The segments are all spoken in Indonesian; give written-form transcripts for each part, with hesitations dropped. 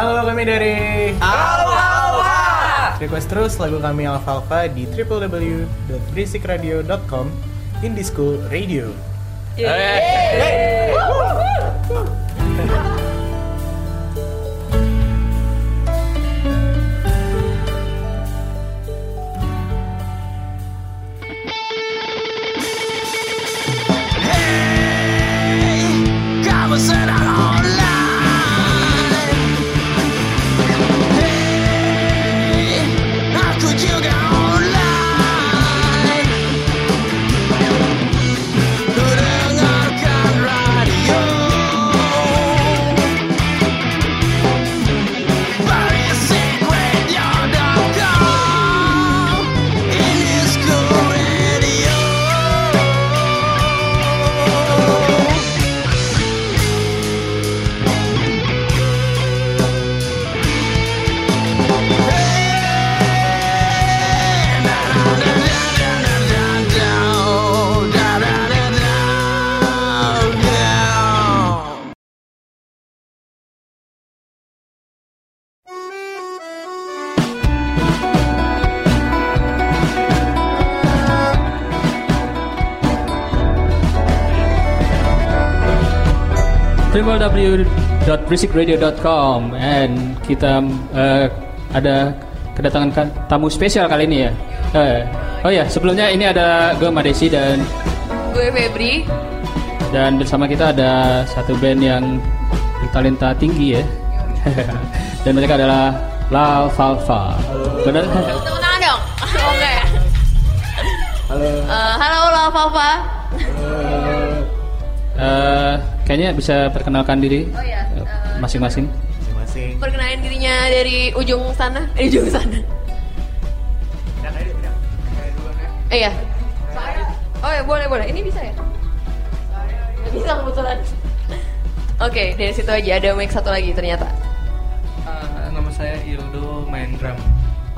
Halo, kami dari Alfa-Alfa. Request terus lagu kami Alfa-Alfa di www.brisikradio.com Indie School Radio. www.brisikradio.com and kita ada kedatangan tamu spesial kali ini ya. Sebelumnya ini ada gue Madesi dan gue Febri, dan bersama kita ada satu band yang bertalenta tinggi ya. Dan mereka adalah La Valfa. Benar? Tepuk tangan dong. Oke. Halo La Valfa. Kayaknya bisa perkenalkan diri masing-masing. Perkenalkan dirinya dari ujung sana. Iya. Boleh. Ini bisa ya? Saya bisa kebetulan. Oke, dari situ aja. Ada mic satu lagi ternyata. Nama saya Ildo, main drum.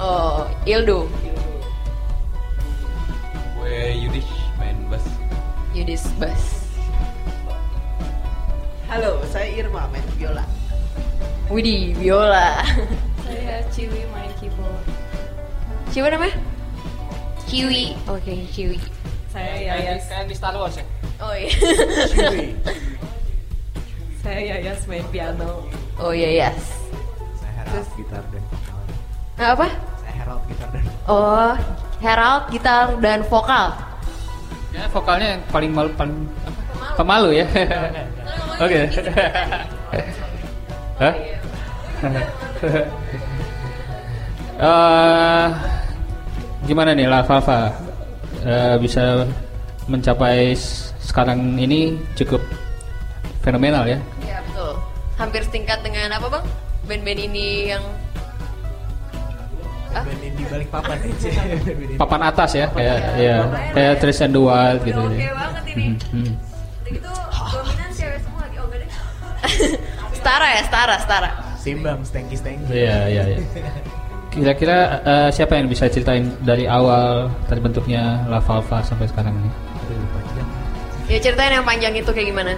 Oh, Ildo. Gue Yudis, main bass. Halo, saya Irma, main biola. Widih, biola. Saya Ciwi, main keyboard. Siapa namanya? Ciwi. Oke, Ciwi. Saya Yayas. Kalian di Star Wars ya? Oh iya. Ciwi. Saya Yayas, main piano. Oh Yayas. Saya Herald, gitar dan vokal. Apa? Saya Herald, gitar dan vokal. Oh, Herald, gitar dan vokal. Ya, vokalnya yang paling apa? Pemalu ya. Oke. Hah? Gimana nih La Valfa bisa mencapai sekarang ini cukup fenomenal ya? Iya betul. Hampir setingkat dengan apa bang? Band-band ini yang band ini balik papan aja. Papan atas ya, kayak Threes in the Wild gitu. Oke banget ini. Itu dominan cewek semua lagi. Setara. Simbang, stengki. Iya. Kira-kira siapa yang bisa ceritain dari awal terbentuknya La Valfa sampai sekarang ini? Ya ceritain yang panjang itu kayak gimana?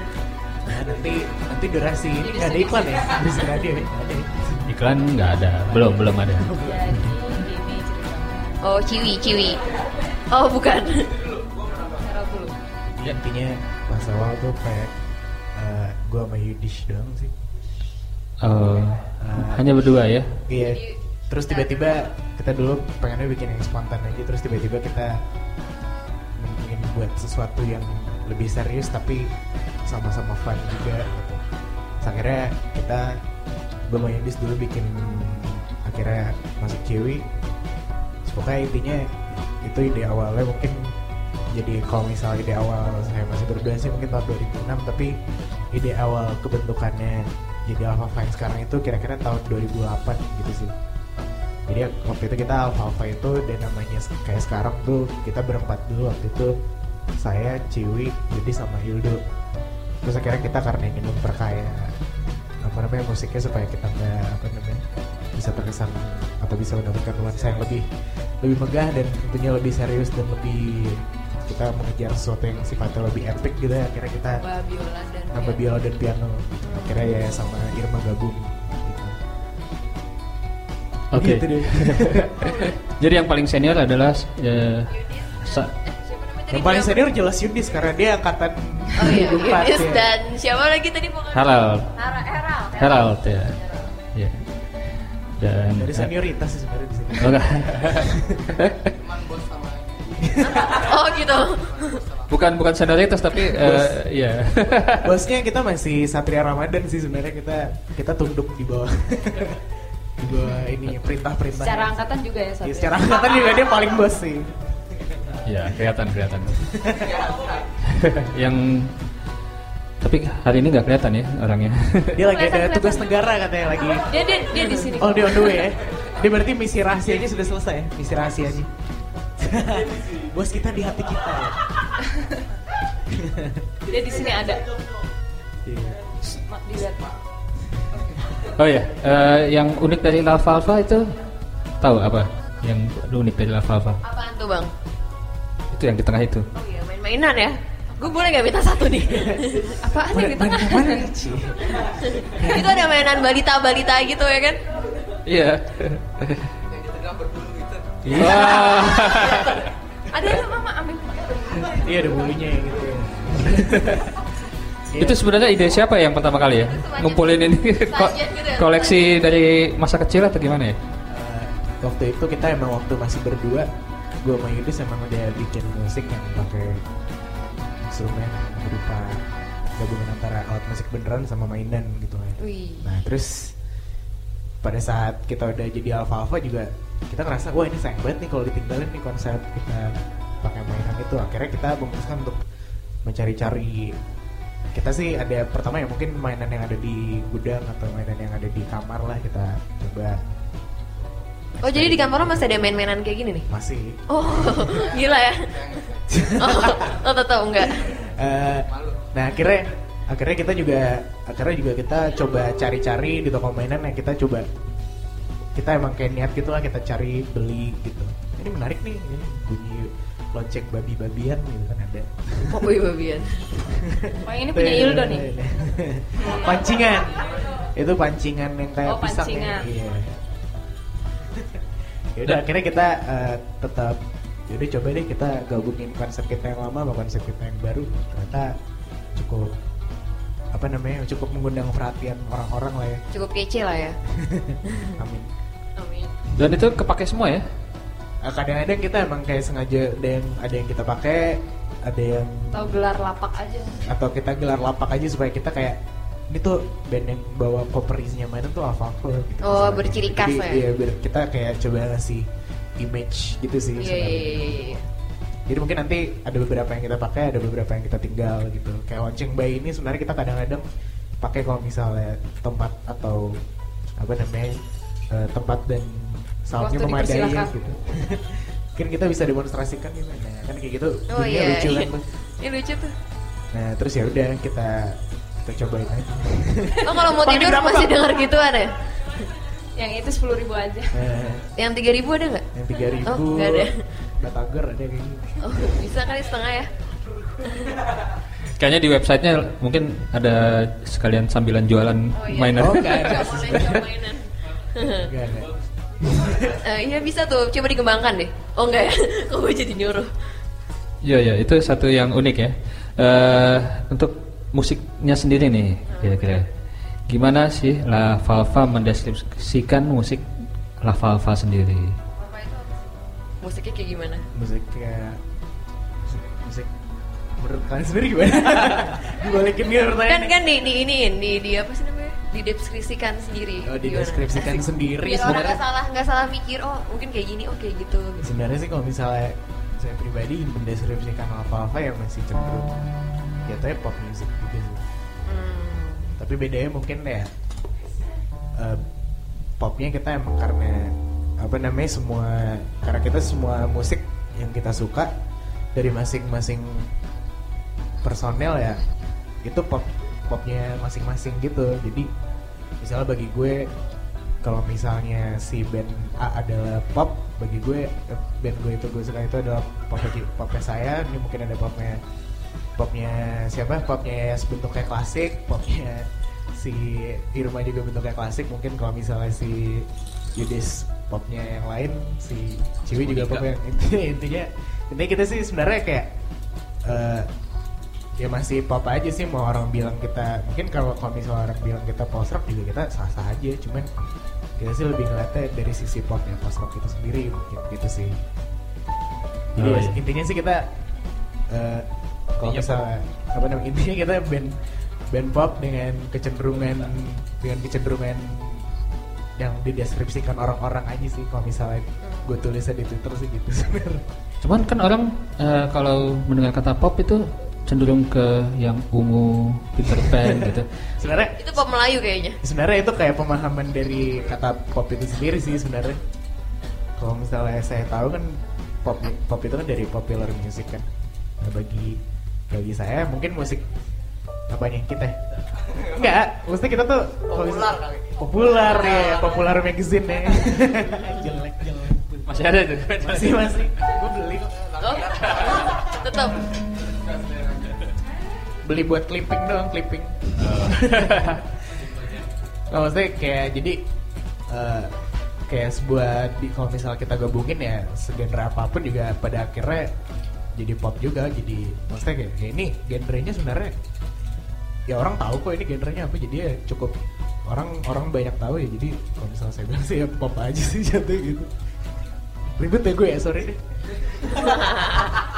Nah, nanti durasi. Nggak ada iklan ya? Durasi radio ya? Iklan nggak ada. Belum ada. Oh, Ciwi. Oh, bukan. Intinya pas awal tuh kayak gue sama Yudis doang sih. Hanya berdua ya? Iya. Terus tiba-tiba kita dulu pengennya bikin yang spontan aja. Terus tiba-tiba kita ingin buat sesuatu yang lebih serius tapi sama-sama fun juga. Terus akhirnya gue sama Yudis dulu bikin, akhirnya masuk Ciwi. Pokoknya intinya itu ide awalnya. Mungkin jadi kalau misalnya ide awal saya masih berdua sih mungkin tahun 2006, tapi ide awal kebentukannya jadi Alfa-Alfa yang sekarang itu kira-kira tahun 2008 gitu sih. Jadi waktu itu kita Alfa-Alfa itu dan namanya kayak sekarang tuh kita berempat dulu. Waktu itu saya, Ciwi, Yudi sama Ildo. Terus akhirnya kita karena ingin memperkaya musiknya supaya kita nggak bisa terkesan atau bisa mendapatkan nuansa yang lebih megah dan tentunya lebih serius dan lebih kita mengejar sesuatu yang sifatnya lebih epic gitu. Akhirnya kita nambah biola dan piano. Akhirnya ya sama Irma gabung gitu. Oke. Gitu. Jadi yang paling senior adalah yang paling senior jelas Yudis karena dia angkatan. Oh iya, Yudis ya. Dan siapa lagi tadi bukan? Herald ya. Iya. Dan dari senioritas sih sebenarnya di sini. Cuman bos sama. Oh gitu. Bukan senioritas tapi ya. Bosnya kita masih Satria Ramadhan sih sebenarnya, kita tunduk di bawah. Di bawah ini perintah-perintah. Secara angkatan juga ya Satria. Ya, secara angkatan juga dia paling bos sih. Ya, kelihatan. Yang tapi hari ini nggak kelihatan ya orangnya. Dia lagi ada tugas negara katanya lagi. Dia di sini. Oh, dia on the way ya. Dia berarti misi rahasianya sudah selesai ya? Misi rahasianya. Bos kita di hati kita. Ya? Dia di sini ada. Dilihat. Oh ya, yang unik dari Alfa-Alfa itu tahu apa? Yang unik dari Alfa-Alfa. Apaan tuh, Bang? Itu yang di tengah itu. Oh iya, main-mainan ya. Gue boleh gak minta satu nih? Apaan sih di tengah? Itu ada mainan balita-balita gitu ya kan? Iya. Yang di tengah berbulu gitu. Iya. Ada tuh Mama ambil. Iya, ada bulunya ya gitu. Itu sebenarnya ide siapa yang pertama kali ya? Ngumpulin ini koleksi dari masa kecil atau gimana ya? Waktu itu kita emang waktu masih berdua, gue sama Yudis emang udah bikin musik yang pakai instrumen berupa gabungan antara alat musik beneran sama mainan gitu kan. Nah terus pada saat kita udah jadi Alfa-Alfa juga kita ngerasa wah ini sayang banget nih kalau ditinggalin nih konsep kita pakai mainan itu. Akhirnya kita memutuskan untuk mencari-cari. Kita sih ada pertama ya mungkin mainan yang ada di gudang atau mainan yang ada di kamar lah kita coba. Oh jadi di kantor masih ada main-mainan kayak gini nih? Masih. Oh gila ya. Oh tahu enggak? Nah akhirnya kita coba cari-cari di toko mainan yang kita coba. Kita emang kayak niat gitulah kita cari beli gitu. Ini menarik nih, ini bunyi lonceng babi-babian gitu kan ada. Kok babi-babian? Wah ini punya Ildo nih. Pancingan. Itu pancingan yang kayak pisang ya. Yaudah akhirnya kita tetap yaudah coba deh kita gabungin konsep kita yang lama sama konsep kita yang baru. Ternyata cukup cukup mengundang perhatian orang-orang lah ya. Cukup kece lah ya. Amin. Dan itu kepake semua ya? Kadang-kadang kita emang kayak sengaja ada yang kita pakai, ada yang atau gelar lapak aja. Atau kita gelar lapak aja supaya kita kayak ini tuh band yang bawa coverisnya mainan tuh Alfa-Alfa gitu. Oh berciri khas ya? Iya kita kayak coba ngasih image gitu sih. Iya. Jadi mungkin nanti ada beberapa yang kita pakai, ada beberapa yang kita tinggal gitu. Kayak lonceng bayi ini sebenarnya kita kadang-kadang pakai kalau misalnya tempat atau tempat dan soundnya memadai gitu. Mungkin kita bisa demonstrasikan gimana kan kayak gitu. Oh iya. Lucu kan tuh. Ini lucu tuh. Nah terus ya udah kita cobain aja. Oh kalau mau tidur masih denger gituan ya? Yang itu 10.000 aja. Yang 3.000 ada nggak? Yang 3.000. Oh nggak ada. Batager ada kayak gitu. Oh bisa kali setengah ya? Kayaknya di websitenya mungkin ada sekalian sambilan jualan mainan. Oh nggak ada. Nggak ada. Iya bisa tuh, coba dikembangkan deh. Oh nggak ya? Kok gue jadi nyuruh? Iya itu satu yang unik ya. Untuk musiknya sendiri nih kira-kira gimana sih La Valfa mendeskripsikan musik La Valfa sendiri? Apa itu? Musiknya kayak gimana? Musik menurut kalian sendiri gimana? Dibalikin dia pertanyaan kan di apa sih namanya? Dideskripsikan sendiri. Oh dideskripsikan sendiri. Biar orang nggak salah mikir oh mungkin kayak gini oh kayak gitu. Sebenarnya sih kalau misalnya saya pribadi mendeskripsikan La Valfa yang masih cenderung jatuhnya pop music gitu sih. Tapi bedanya mungkin ya popnya kita emang karena karena kita semua musik yang kita suka dari masing-masing personel ya itu popnya masing-masing gitu. Jadi misalnya bagi gue kalau misalnya si band A adalah pop, bagi gue band gue suka itu adalah popnya saya. Ini mungkin ada popnya siapa? Popnya bentuknya klasik, popnya si Irma juga bentuknya klasik. Mungkin kalau misalnya si Yudis popnya yang lain, si Ciwi juga popnya. Intinya kita sih sebenarnya kayak ya masih pop aja sih, mau orang bilang kita mungkin kalau misalnya orang bilang kita post rock juga kita sah-sah aja, cuman kita sih lebih ngeliatnya dari sisi popnya post rock itu sendiri mungkin gitu sih. Jadi intinya sih kita kalau misalnya apa namanya, intinya kita band pop dengan kecenderungan yang dideskripsikan orang-orang aja sih kalau misalnya gue tulisnya di Twitter sih gitu sebenarnya. Cuman kan orang kalau mendengar kata pop itu cenderung ke yang ungu, Peter Pan gitu. Sebenarnya itu pop Melayu kayaknya. Sebenarnya itu kayak pemahaman dari kata pop itu sendiri sih sebenarnya. Kalau misalnya saya tahu kan pop itu kan dari popular music kan. Nah, bagi saya mungkin musik apanya kita? Enggak, mesti kita tuh popular kali. Popular ya, popular magazine ya. Jelek. Masih ada tuh. Masih. Gue beli kok. Tetap. Beli buat clipping doang, clipping. Nah, maksudnya kayak jadi kayak sebuah kalau misalnya kita gabungin ya segenre apapun juga pada akhirnya jadi pop juga. Jadi maksudnya kayak ya ini genrenya sebenarnya ya orang tahu kok ini genrenya apa, jadi ya cukup orang banyak tahu ya. Jadi kalau misalnya saya bilang sih ya pop aja sih jatuh gitu. Ribet ya gue ya, sorry deh.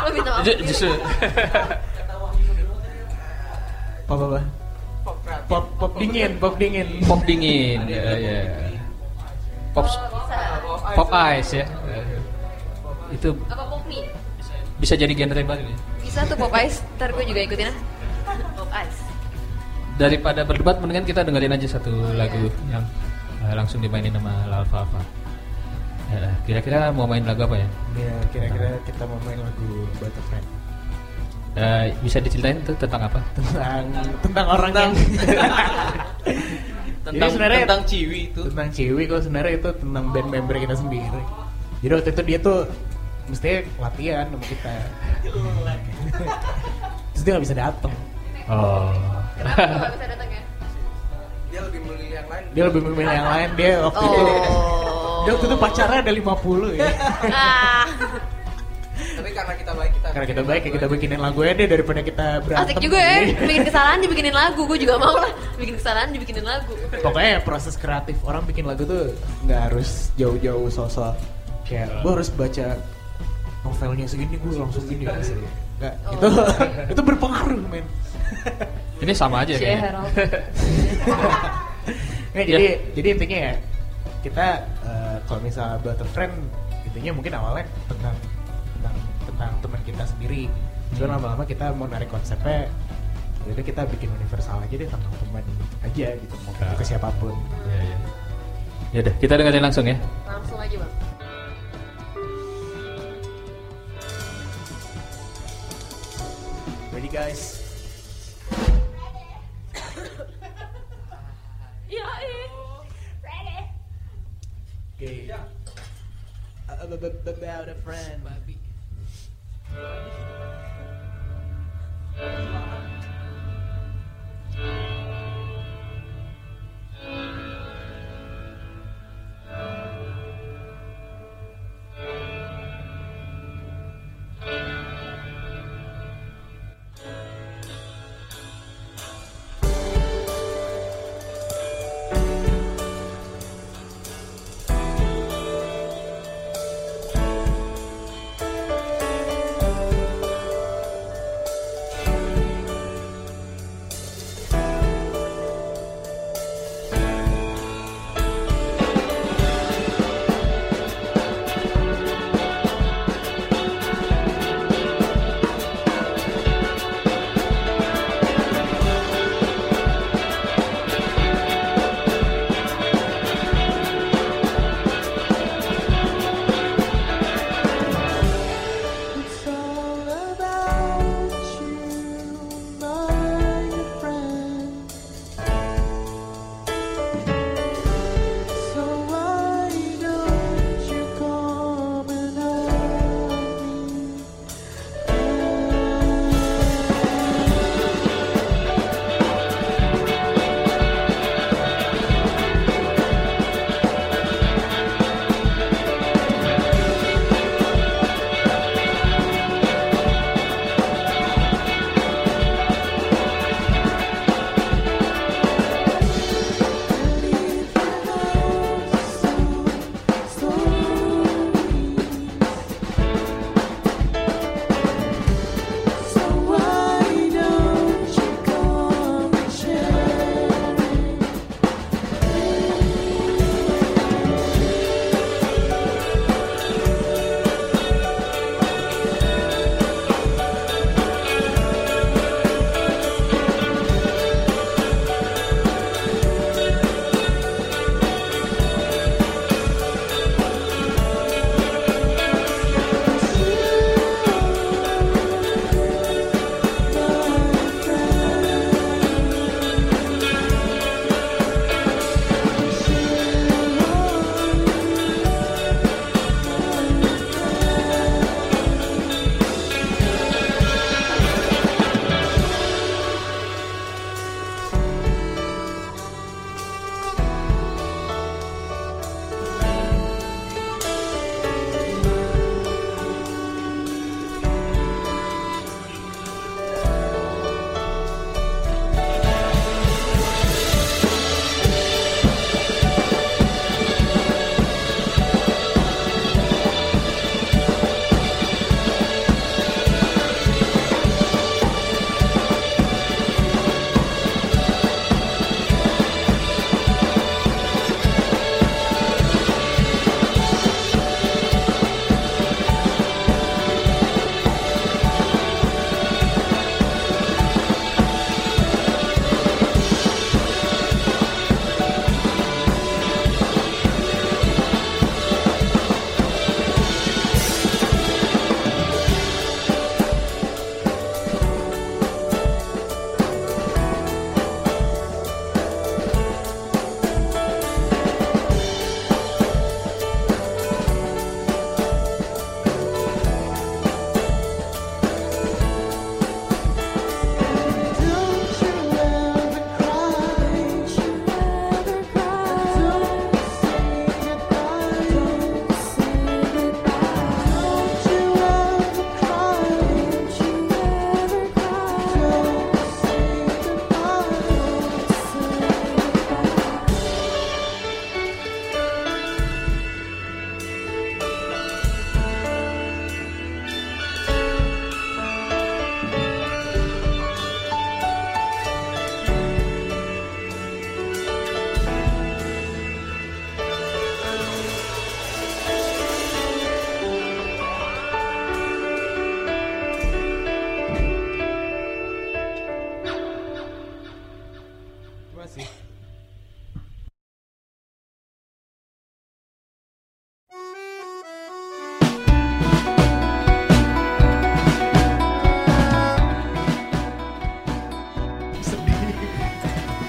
Lo minta maaf. Justru pop apa? Pop dingin. Ya. Pop ice ya. Itu apa pop mie? Bisa jadi genre baru ya. Bisa tuh pop ice, ntar gue juga ikutin ah. Pop ice. Daripada berdebat mendingan kita dengerin aja satu lagu yang langsung dimainin sama Alfa-Alfa. Kira-kira mau main lagu apa ya? Ya, kira-kira kita mau main lagu Butterfly. Bisa diceritain tuh tentang apa? Tentang orang yang tentang Ciwi itu. Tentang Ciwi kok sebenarnya itu tentang band member kita sendiri. Jadi waktu itu dia tuh mestinya latihan sama kita. Terus dia gak bisa datang. Oh. Kenapa tuh gak bisa datang ya? Dia lebih memilih yang lain. Dia waktu itu pacarnya ada 50 ya. Tapi karena kita baik, kita bikinin lagu aja deh daripada kita berantem. Asik juga ya, bikin kesalahan dibikinin lagu. Gue juga mau lah, bikin kesalahan dibikinin lagu. Pokoknya proses kreatif orang bikin lagu tuh nggak harus jauh-jauh sosok kayak gue harus baca novelnya segini gue langsung gini. Nggak, itu berpengaruh men. Ini sama aja kayaknya. Herald. Nah, jadi intinya ya kita kalau misalnya Butterfriend intinya mungkin awalnya tentang teman kita sendiri. Cuman lama-lama kita mau narik konsepnya, jadi kita bikin universal aja deh tentang teman aja gitu, mau ke siapapun. Iya. Ya udah, kita dengerin langsung ya. Langsung aja, Bang. Ready guys? Iya. Ready. Okay. About a friend.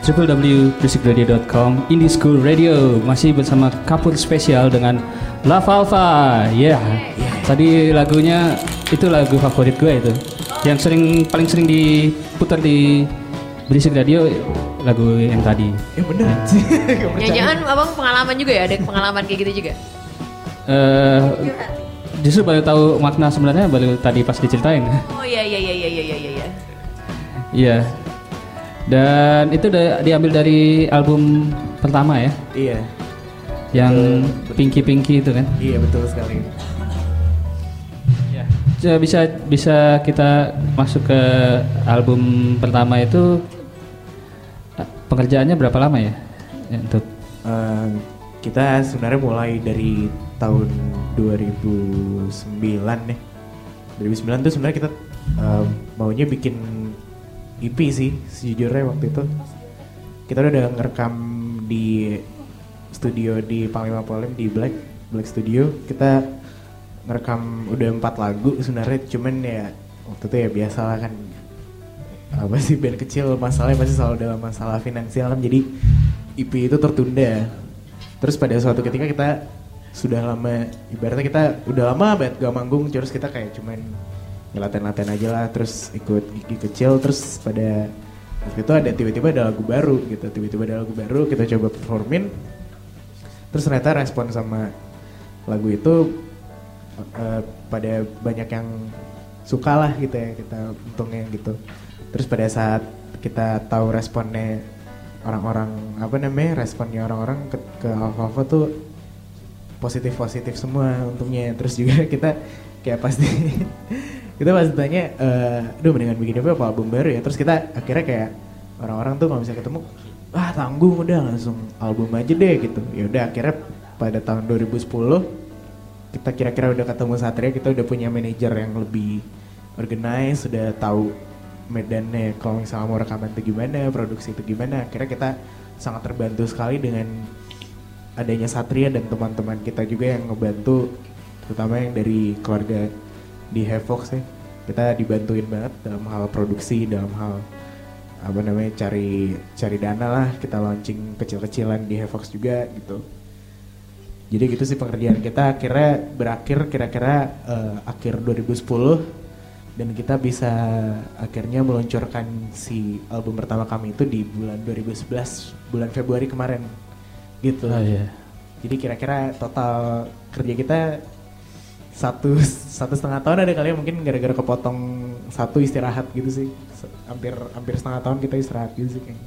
www.brisikradio.com, Indie School Radio. Masih bersama Kapur Spesial dengan La Valfa. Ya, yeah. Tadi lagunya itu lagu favorit gue itu, yang paling sering diputar di Brisik Radio, lagu yang tadi. Ya benar. Jangan-jangan abang pengalaman juga ya, ada pengalaman kayak gitu juga. Justru baru tahu makna sebenarnya baru tadi pas diceritain. Oh iya. Iya. Dan itu diambil dari album pertama ya? Iya. Yang Pinky itu kan? Iya, betul sekali. Ya. Bisa kita masuk ke album pertama itu, pengerjaannya berapa lama ya? Untuk kita sebenarnya mulai dari tahun 2009 nih. 2009 tuh sebenarnya kita maunya bikin EP sih sejujurnya. Waktu itu kita udah ngerekam di studio di Panglima Polim, di Black Studio. Kita ngerekam udah 4 lagu sebenarnya, cuman ya waktu itu ya biasalah kan, apa sih, band kecil masalahnya masih selalu dalam masalah finansial kan, jadi EP itu tertunda. Terus pada suatu ketika kita sudah lama, ibaratnya kita udah lama banget gak manggung, terus kita kayak cuman ngelaten-laten aja lah, terus ikut gigi kecil. Terus pada waktu itu tiba-tiba ada lagu baru gitu, kita coba performin. Terus ternyata respon sama lagu itu pada banyak yang suka lah gitu ya, kita untungnya gitu. Terus pada saat kita tahu responnya orang-orang, responnya orang-orang ke Alfa-Alfa tuh positif semua untungnya. Terus juga kita kayak pasti kita pasti tanya, aduh mendingan bikin apa album baru ya. Terus kita akhirnya kayak orang-orang tuh gak bisa ketemu, tanggung udah langsung album aja deh gitu. Ya udah akhirnya pada tahun 2010 kita kira-kira udah ketemu Satria, kita udah punya manajer yang lebih organize, sudah tahu medannya kalau misalnya mau rekaman itu gimana, produksi itu gimana. Akhirnya kita sangat terbantu sekali dengan adanya Satria dan teman-teman kita juga yang ngebantu, terutama yang dari keluarga di Havox ya. Kita dibantuin banget dalam hal produksi, dalam hal cari dana lah, kita launching kecil-kecilan di Havox juga gitu. Jadi gitu sih pengerjaan kita, akhirnya berakhir kira-kira akhir 2010. Dan kita bisa akhirnya meluncurkan si album pertama kami itu di bulan 2011, bulan Februari kemarin gitu. Oh, yeah. Jadi kira-kira total kerja kita satu setengah tahun ada kali ya, mungkin gara-gara kepotong satu istirahat gitu sih, hampir setengah tahun kita istirahat gitu sih kayaknya.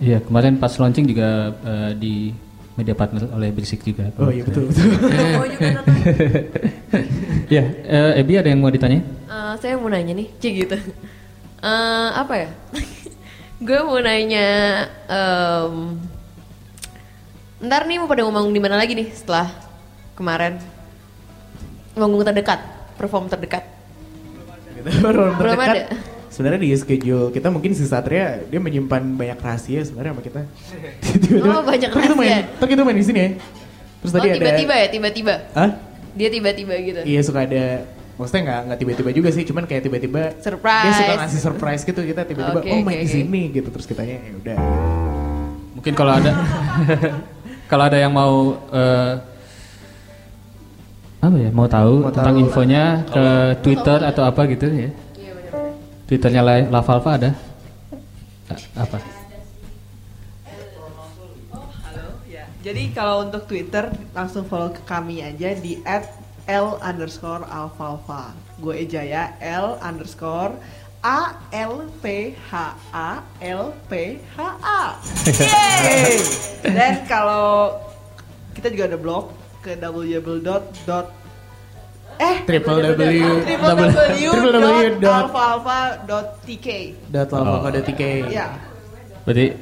Iya, yeah, kemarin pas launching juga di media partner oleh Brisik juga. Oh iya betul. Ya, Ebi ada yang mau ditanya? Saya mau nanya nih, gitu. Apa ya? Gue mau nanya, ntar nih mau pada manggung di mana lagi nih setelah kemarin? Manggung terdekat, perform terdekat. Belum ada. Sebenarnya di schedule kita mungkin si Satria dia menyimpan banyak rahasia sebenarnya sama kita. Oh banyak rahasia. Tapi kita main di sini ya. Terus tadi tiba-tiba. Hah? Dia tiba-tiba gitu. Iya suka ada, maksudnya nggak tiba-tiba juga sih, cuman kayak tiba-tiba surprise. Dia suka ngasih surprise gitu, kita tiba-tiba main di sini gitu. Terus kitanya ya udah. Mungkin kalau ada kalau ada yang mau mau tahu tentang infonya ke Twitter atau apa gitu ya. Iya benar. Twitternya La Valfa ada. Apa? Jadi kalau untuk Twitter langsung follow ke kami aja di @L_Alfalfa. Gue Ejaya L_ALPHALPHA. Yeay! Dan kalau kita juga ada blog ke www.alfalfa.tk. Ya. Berarti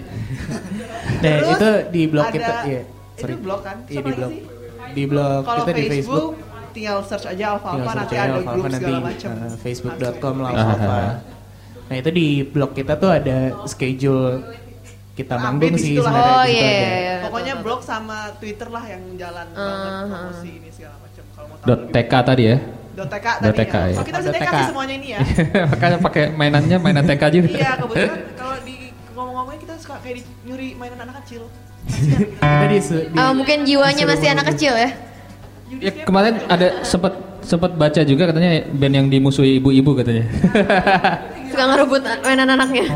itu di blog kita ya. Sorry. Itu blog kan? Iya di blog kita di Facebook. Tinggal search aja Alfa-Alfa, nanti ada grup segala macam. facebook.com Alfa-Alfa. Nah, itu di blog kita tuh ada schedule kita manggung sih sebenarnya. Oh iya. Yeah. Pokoknya blog sama Twitter lah yang jalan banget promosi ini segala macam kalau mau tahu. .tk tadi ya. .tk tadi. Kalau kita bisa TK sih semuanya ini ya. Makanya pakai mainannya mainan TK juga. Iya, kebetulan kalau di ngomong-ngomongnya kita suka kayak nyuri mainan anak kecil. Mungkin jiwanya masih anak kecil ya. Ya kemarin ada sempat baca juga katanya band yang dimusuhi ibu-ibu katanya. Suka ngerebut mainan anaknya.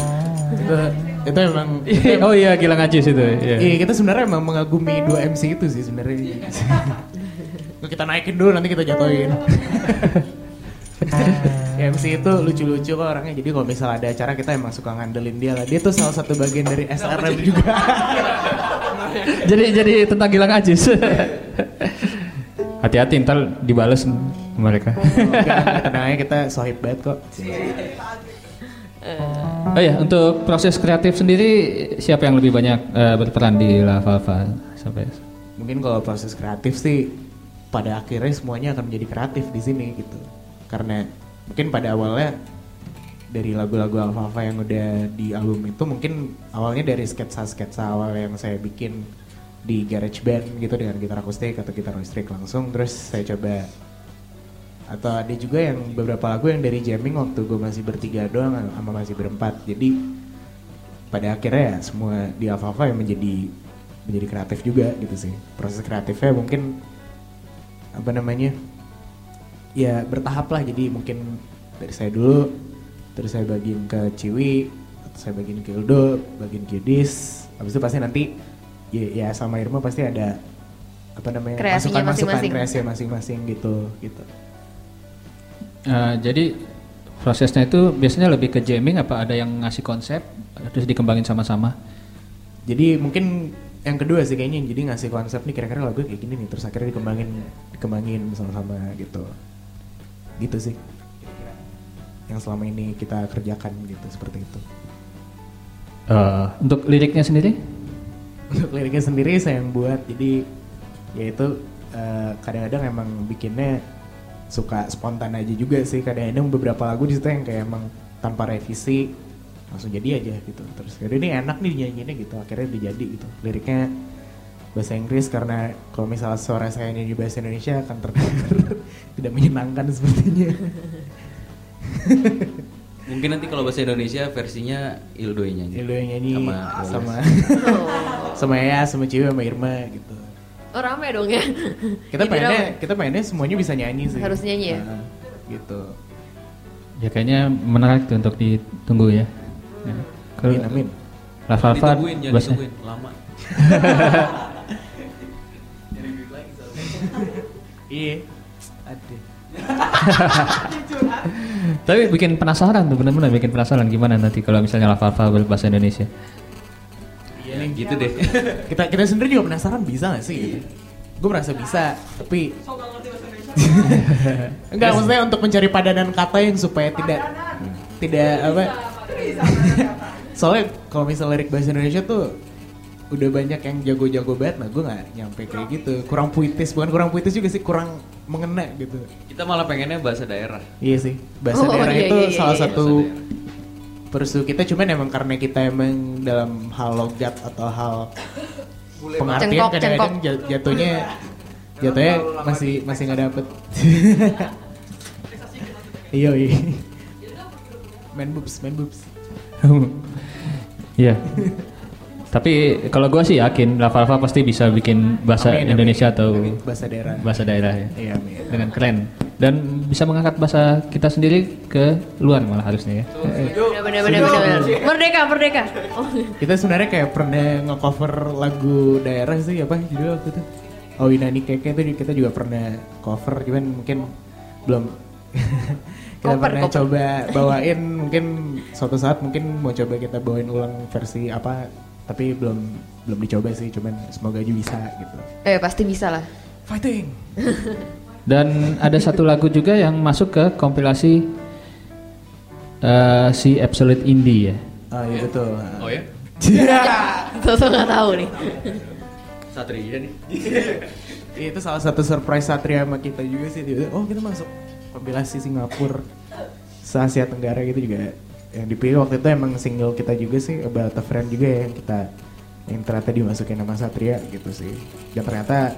Itu emang oh iya Gilang Acis itu. Iya, kita sebenarnya emang mengagumi dua MC itu sih sebenarnya. Kita naikin dulu nanti kita jatuhin. MC itu lucu-lucu kok orangnya. Jadi kalau misalnya ada acara kita emang suka ngandelin dia lah. Dia tuh salah satu bagian dari SRM juga. jadi tentang Gilang Acis. Hati-hati ntar dibales mereka. Tenang aja kita sohib banget kok. Oh ya, untuk proses kreatif sendiri siapa yang lebih banyak berperan di La Valfa sampai? Mungkin kalau proses kreatif sih pada akhirnya semuanya akan menjadi kreatif di sini gitu. Karena mungkin pada awalnya dari lagu-lagu Alfa-Alfa yang udah di album itu mungkin awalnya dari sketsa-sketsa awal yang saya bikin di garage band gitu dengan gitar akustik atau gitar listrik langsung, terus saya coba. Atau ada juga yang beberapa lagu yang dari jamming waktu gue masih bertiga doang sama masih berempat. Jadi pada akhirnya ya semua di Alfa-Alfa yang menjadi kreatif juga gitu sih. Proses kreatifnya mungkin ya bertahap lah. Jadi mungkin dari saya dulu, terus saya bagiin ke Ciwi, atau saya bagiin ke Ildo, bagiin ke Yudis. Habis itu pasti nanti ya sama Irma pasti ada masukan-masukan kreasi masing-masing gitu. Jadi prosesnya itu biasanya lebih ke jamming apa ada yang ngasih konsep terus dikembangin sama-sama? Jadi mungkin yang kedua sih kayaknya, jadi ngasih konsep nih kira-kira lagu kayak gini nih terus akhirnya dikembangin sama-sama gitu sih yang selama ini kita kerjakan gitu, seperti itu. Untuk liriknya sendiri? Untuk liriknya sendiri saya yang buat, jadi yaitu kadang-kadang emang bikinnya suka spontan aja juga sih. Kadang-kadang beberapa lagu di situ yang kayak emang tanpa revisi langsung jadi aja gitu. Terus jadi ini enak nih dinyanyiinnya gitu, akhirnya dijadi gitu. Liriknya bahasa Inggris karena kalau misalnya suara saya nyanyi bahasa Indonesia akan terdengar tidak menyenangkan sepertinya. Mungkin nanti kalau bahasa Indonesia versinya Ildo yang nyanyi. Ildo yang nyanyi sama Yayas, sama Ciwi, sama Irma gitu. Oh rame dong ya. Kita pengennya semuanya bisa nyanyi sih. Harus nyanyi ya. Gitu. Ya kayaknya menarik tuh untuk ditunggu ya. Amin. La Valfa ditungguin lama. Jadi duit lagi soalnya. Iya. Aduh. Tapi bikin penasaran tuh, benar-benar bikin penasaran gimana nanti kalau misalnya La Valfa berbahasa Indonesia. Gitu deh. Kita sendiri juga penasaran bisa gak sih gitu. Gue merasa bisa, tapi enggak, maksudnya untuk mencari padanan kata yang supaya tidak apa. Soalnya kalau misalnya lirik bahasa Indonesia tuh udah banyak yang jago-jago banget, nah gue gak nyampe kayak gitu. Kurang puitis, bukan kurang puitis juga sih, kurang mengena gitu. Kita malah pengennya bahasa daerah. Iya sih, bahasa daerah itu salah satu persu kita, cuman emang karena kita emang dalam hal logat atau hal pengertian kadang-kadang jatuhnya masih nggak dapet. Iya. Man boobs. Iya. Tapi kalau gue sih yakin La Valfa pasti bisa bikin bahasa Indonesia atau bahasa daerah ya. Iya, amin. Dengan keren. Dan bisa mengangkat bahasa kita sendiri ke luar malah harusnya ya. Benar. Merdeka. Oh. Kita sebenarnya kayak pernah nge-cover lagu daerah sih apa judul waktu itu. Oh Inani Keke itu kita juga pernah cover, cuman mungkin belum. kita pernah coba bawain, mungkin suatu saat mungkin mau coba kita bawain ulang versi apa, tapi belum dicoba sih, cuman semoga aja bisa gitu. Pasti bisa lah. Fighting. Dan ada satu lagu juga yang masuk ke kompilasi si Absolute Indie ya. Oh iya betul. Oh ya? Toto gak tahu nih. Satria nih. Itu salah satu surprise Satria sama kita juga sih. Oh kita masuk kompilasi Singapura se-Asia Tenggara gitu juga. Yang dipilih waktu itu emang single kita juga sih, About a Friend juga ya, yang ternyata dimasukin sama Satria gitu sih. Dan ternyata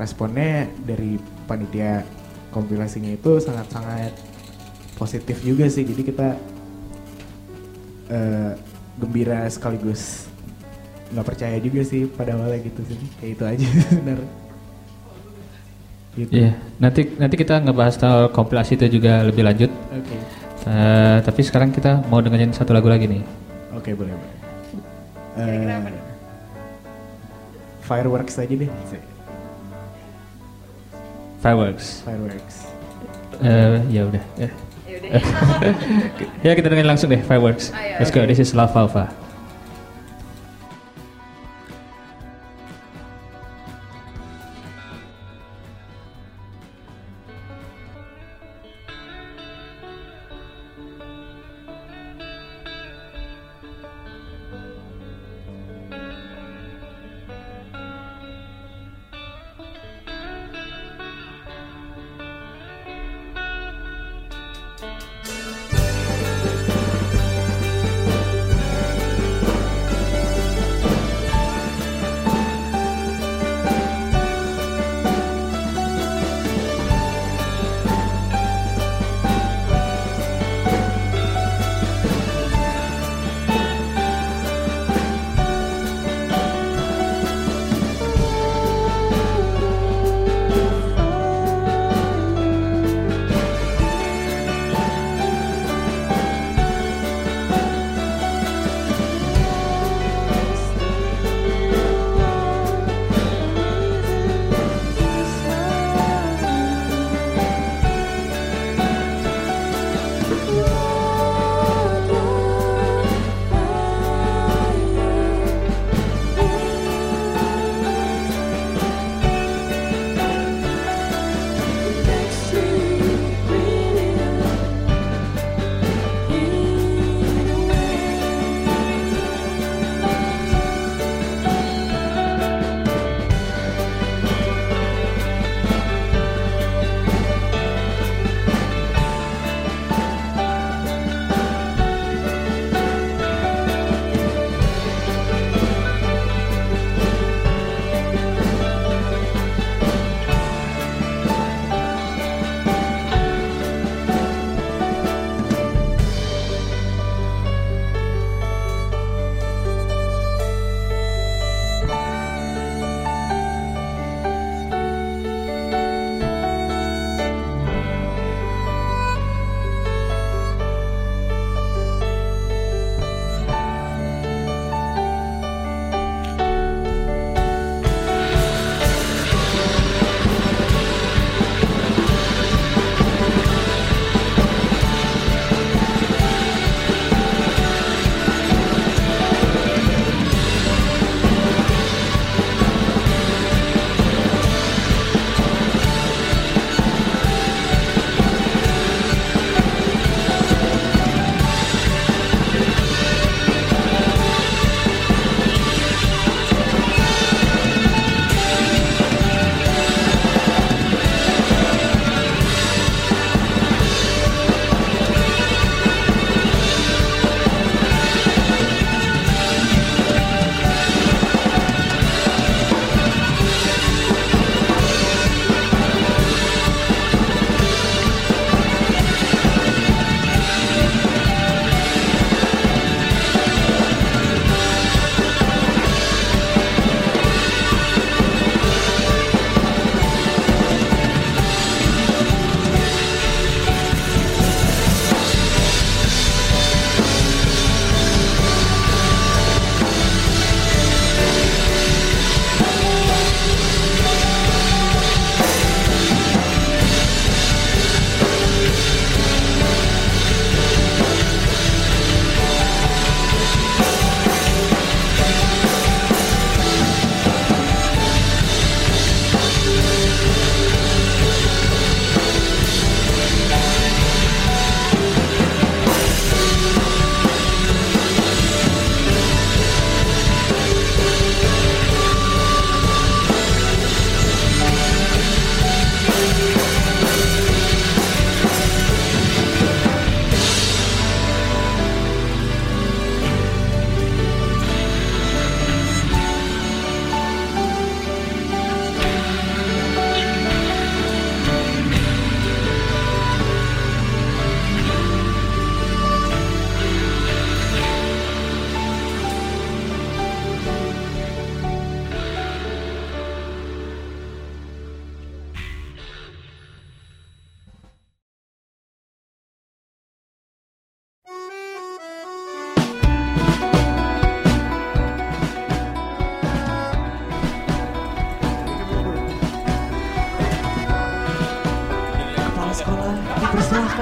responnya dari panitia kompilasinya itu sangat-sangat positif juga sih, jadi kita gembira sekaligus nggak percaya juga sih pada awalnya gitu sih, kayak itu aja sebenarnya. Gitu. Iya, nanti kita ngebahas soal kompilasi itu juga lebih lanjut. Oke. Okay. Tapi sekarang kita mau dengerin satu lagu lagi nih. Oke, okay, boleh. Fireworks aja deh. Fireworks. Ya udah. Ya kita dengerin langsung deh Fireworks. Let's go. This is La Valfa.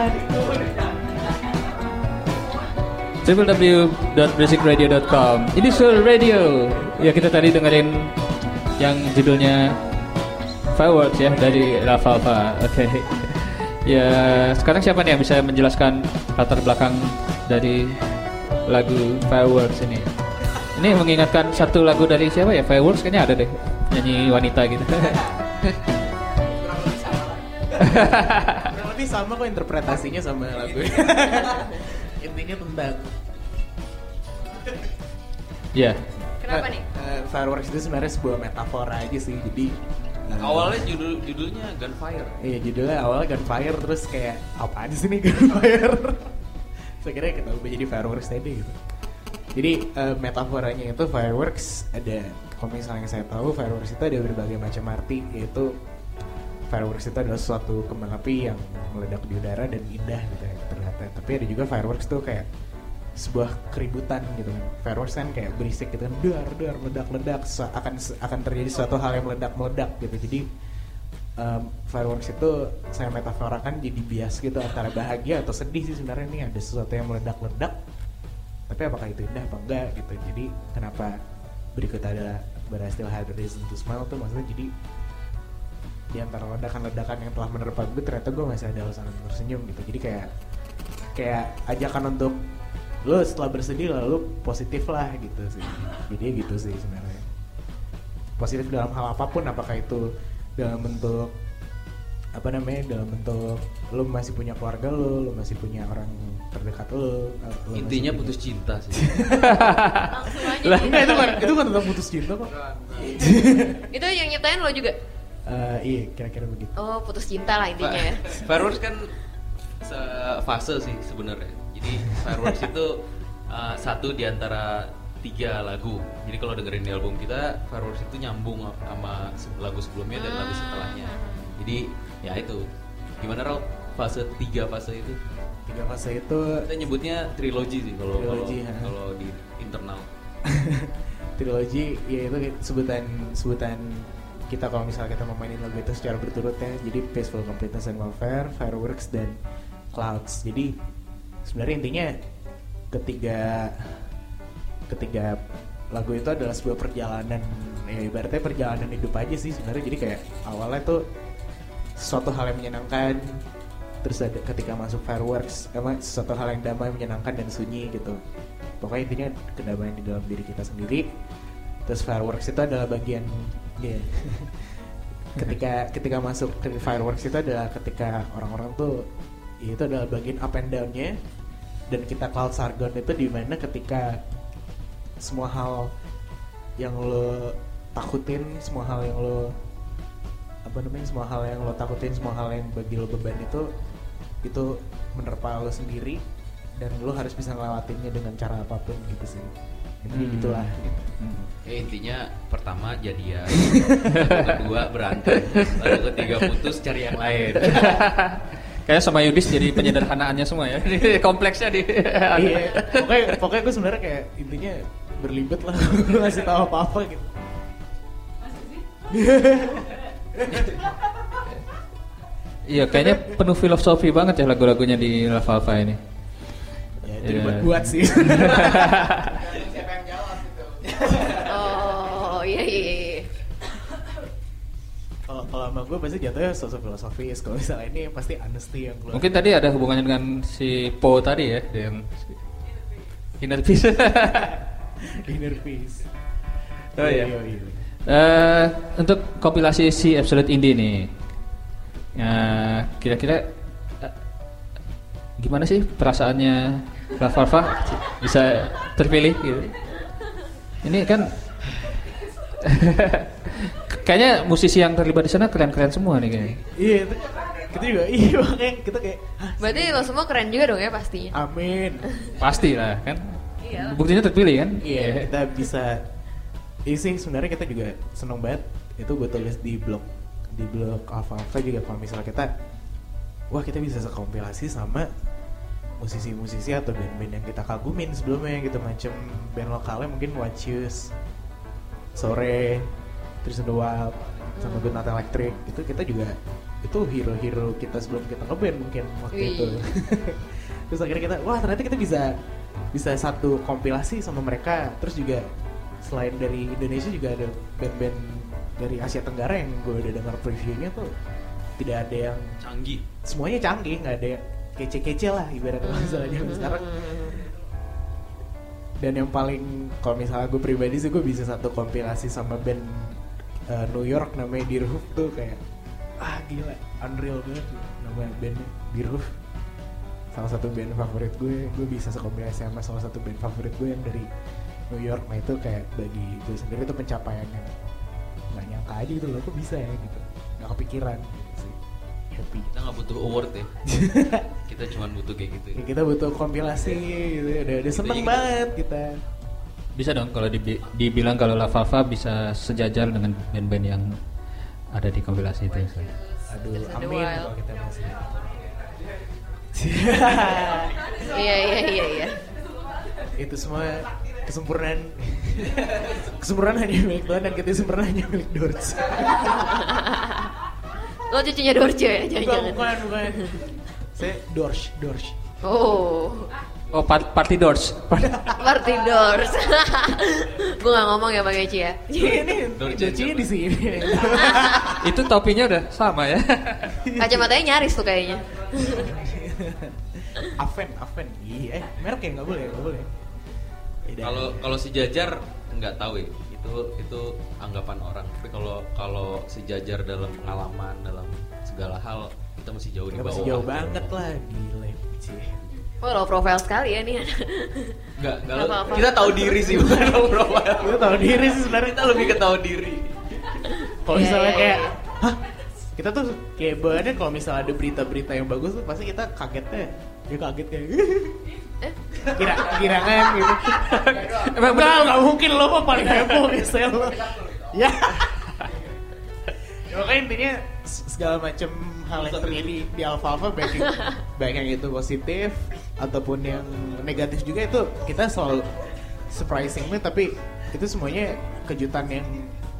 silakan. www.brisicradio.com. Indie School Radio. Ya, kita tadi dengerin yang judulnya Fireworks ya dari La Valfa. Oke. Okay. Ya, sekarang siapa nih yang bisa menjelaskan latar belakang dari lagu Fireworks ini? Ini mengingatkan satu lagu dari siapa ya? Fireworks kayaknya ada deh, nyanyi wanita gitu. Kurang lebih sama kok interpretasinya sama lagu. Intinya tentang ya. Yeah. Kenapa nih? Fireworks itu sebenarnya sebuah metafora aja sih. Jadi awalnya judulnya Gunfire. Iya, judulnya awalnya Gunfire, terus kayak apaan sih nih Gunfire? Saya kira kita ubah jadi Fireworks tadi gitu. Jadi metaforanya itu Fireworks ada, kalau misalnya saya tahu Fireworks itu ada berbagai macam arti, yaitu Fireworks itu adalah suatu kembang api yang meledak di udara dan indah gitu ya, ternyata. Tapi ada juga Fireworks tuh kayak sebuah keributan gitu kan. Fireworks kan kayak berisik gitu kan, dar meledak-ledak, akan terjadi suatu hal yang meledak-meledak gitu. Jadi Fireworks itu saya metaforakan jadi bias gitu antara bahagia atau sedih sih sebenarnya. Nih ada sesuatu yang meledak-ledak, tapi apakah itu indah apa enggak gitu. Jadi kenapa berikut adalah berhasil hadir di sentuh smile tuh, maksudnya jadi di antara ledakan-ledakan yang telah menerpa gue, ternyata gue masih ada alasan untuk tersenyum gitu. Jadi kayak ajakan untuk lo setelah bersedih lalu positif lah gitu sih. Jadi gitu sih sebenarnya. Positif dalam hal apapun, apakah itu dalam bentuk dalam bentuk lo masih punya keluarga lo masih punya orang terdekat lo intinya putus cinta sih. Lah itu kan tentang putus cinta kok. Itu yang nyetain lo juga. Iya, kira-kira begitu. Oh, putus cinta lah intinya ya. Fireworks kan fase sih sebenarnya. Jadi Fireworks itu satu di antara 3 lagu. Jadi kalau dengerin di album kita, Fireworks itu nyambung sama lagu sebelumnya dan lagu setelahnya. Jadi ya itu. Gimana Rob? Tiga fase itu kita nyebutnya trilogi sih kalau di internal. Trilogi ya, itu sebutan kita kalau misalnya kita memainin lagu itu secara berturut ya. Jadi Peaceful Completeness and Welfare, Fireworks, dan Clouds. Jadi sebenarnya intinya ketiga lagu itu adalah sebuah perjalanan, ya ibaratnya perjalanan hidup aja sih sebenarnya. Jadi kayak awalnya tuh suatu hal yang menyenangkan, terus ada ketika masuk Fireworks emang suatu hal yang damai, menyenangkan, dan sunyi gitu. Pokoknya intinya kedamaian di dalam diri kita sendiri. Terus Fireworks itu adalah bagian yeah. ketika masuk ke Fireworks itu adalah ketika orang-orang tuh itu adalah bagian up and down-nya. Dan kita Clouds Are Gone itu dimana ketika semua hal yang lo takutin, semua hal yang bagi lo beban itu menerpa lo sendiri, dan lo harus bisa ngelewatinnya dengan cara apapun gitu sih. Gitulah. Ya, intinya pertama jadian, kedua berantem, lalu ketiga putus cari yang lain. Kayaknya sama Yudis jadi penyederhanaannya semua ya. Kompleksnya di. Iya. Pokoknya gue sebenarnya kayak intinya berlibat lah. Gue ngasih tahu apa gitu. Iya, kayaknya penuh filosofi banget ya lagu-lagunya di La Valfa ini. Ya, itu dibuat sih. Iya. Kalau sama gue pasti jatuhnya sosok filosofis. Kalau misalnya ini pasti honesty yang keluar. Mungkin tadi ada hubungannya dengan si Po tadi ya, yang inner peace. Oh iya. Untuk kompilasi si Absolute Indie nih, kira-kira gimana sih perasaannya La Valfa bisa terpilih gitu? Ini kan kayaknya musisi yang terlibat di sana keren-keren semua nih kayaknya. Iya, kita juga. Iya, makanya kita kayak. Berarti lo semua keren juga dong ya pastinya. Amin. Pastilah kan. Iya. Buktinya terpilih kan? Iya, kita bisa. Iya sih, sebenarnya kita juga seneng banget. Itu gue tulis di blog Alfa-Alfa juga, kalau misalnya kita bisa sekompilasi sama musisi-musisi atau band-band yang kita kagumin sebelumnya gitu, macam band lokalnya mungkin White Shoes, Sore, Threes in the Wild, sama Goodnight Electric. Itu kita juga itu hero-hero kita sebelum kita ngeband mungkin waktu itu. Terus akhirnya kita, wah ternyata kita bisa satu kompilasi sama mereka. Terus juga selain dari Indonesia juga ada band-band dari Asia Tenggara yang gue udah dengar previewnya tuh tidak ada yang canggih, semuanya canggih, nggak ada yang kece-kece lah ibaratnya misalnya sekarang. Dan yang paling, kalau misalnya gue pribadi sih, gue bisa satu kompilasi sama band New York namanya Deerhoof tuh kayak gila, unreal banget namanya bandnya Deerhoof. Salah satu band favorit gue bisa sekombinasi sama salah satu band favorit gue yang dari New York. Nah itu kayak bagi gue sendiri itu pencapaian yang gak nyangka aja gitu loh, kok bisa ya gitu, gak kepikiran sih. Happy. Kita gak butuh award ya. Kita cuma butuh kayak gitu ya. Kita butuh kompilasi gitu, udah seneng gitu banget kita. Bisa dong kalau dibilang kalau La Valfa bisa sejajar dengan band-band yang ada di kompilasi itu. Aduh, amin kalau kita masih. Iya. Itu semua kesempurnaan hanya milik Tuhan, dan kita sempurna hanya milik Dorce. Lo cucunya Dorce ya? Bukan. Saya Dorce. Oh, party Dorce. Party Dorce. Gue gak ngomong ya pakai C ya. Ini Dorce-nya di sini. Itu topinya udah sama ya. Kacamatanya nyaris tuh kayaknya. Aven. Iya, merek ya enggak boleh. Kalau sejajar enggak tahu ya. Itu anggapan orang. Tapi kalau sejajar dalam pengalaman, dalam segala hal, kita masih jauh di bawah. Masih jauh banget lah, gila. Oh, low profile sekali ya nih. Enggak apa-apa. Kita tahu diri sih, bukan low profile. Kita tahu diri sih sebenarnya, kita lebih ketahu diri. Kalau misalnya kayak, hah? Kita tuh kayak bahannya kalau misalnya ada berita-berita yang bagus tuh pasti kita kaget ya. Kira-kirangan gitu. Gak mungkin lo mah paling heboh misalnya lo. Ya. Makanya intinya segala macam hal yang terjadi di Alfa-Alfa, baik yang itu positif ataupun yang negatif juga, itu kita selalu surprisingly, tapi itu semuanya kejutan yang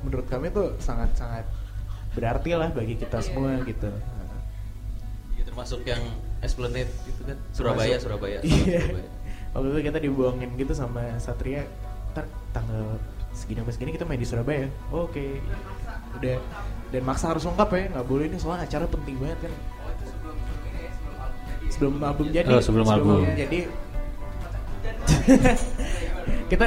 menurut kami tuh sangat-sangat berarti lah bagi kita semua gitu. Ya, termasuk yang Esplanade gitu kan, Surabaya. Iya. Waktu itu kita dibuangin gitu sama Satria, tanggal segini kita main di Surabaya. Oke. Udah, dan maksa harus lengkap ya, nggak boleh ini soalnya acara penting banget kan. Sebelum album jadi. Kita.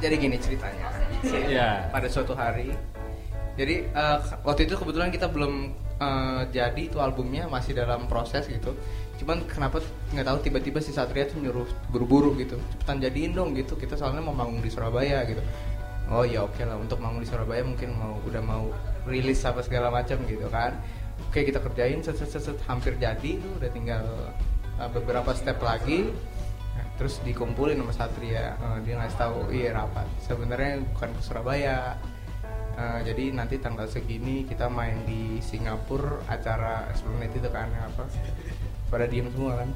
Jadi gini ceritanya. Pada suatu hari, jadi waktu itu kebetulan kita belum jadi itu albumnya, masih dalam proses gitu. Cuman kenapa nggak tahu tiba-tiba si Satria tuh nyuruh buru-buru gitu, cepetan jadiin dong gitu. Kita soalnya mau manggung di Surabaya gitu. Oh ya oke lah, untuk manggung di Surabaya mungkin udah mau rilis apa segala macam gitu kan. Oke, kita kerjain, set hampir jadi tuh, udah tinggal beberapa step lagi. Terus dikumpulin sama Satria, dia ngasih tahu, iya rapat. Sebenarnya bukan ke Surabaya. Jadi nanti tanggal segini kita main di Singapura, acara Esplanade itu kan apa? Pada diem semua kan.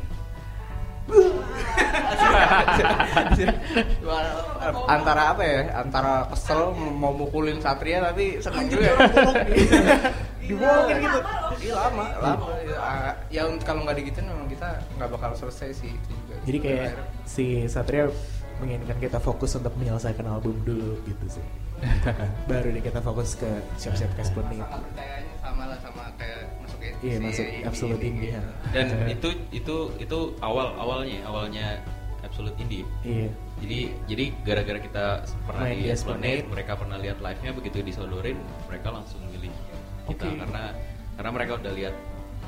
Antara kesel mau mukulin Satria tapi seneng juga. Dibohongin gitu. Iya lama. Ya kalau nggak digituin memang kita nggak bakal selesai sih itu juga. Jadi kayak si Satria menginginkan kita fokus untuk menyelesaikan album dulu gitu sih. Baru deh kita fokus ke siap-siap kasbon nih. Percayaannya sama lah sama kayak masuk ya. Iya masuk Absolute Indie. Ya. Dan itu awalnya Absolute Indie. Iya. Jadi gara-gara kita pernah di Esplanade, mereka pernah lihat live-nya, begitu disodorin mereka langsung milih kita karena mereka udah lihat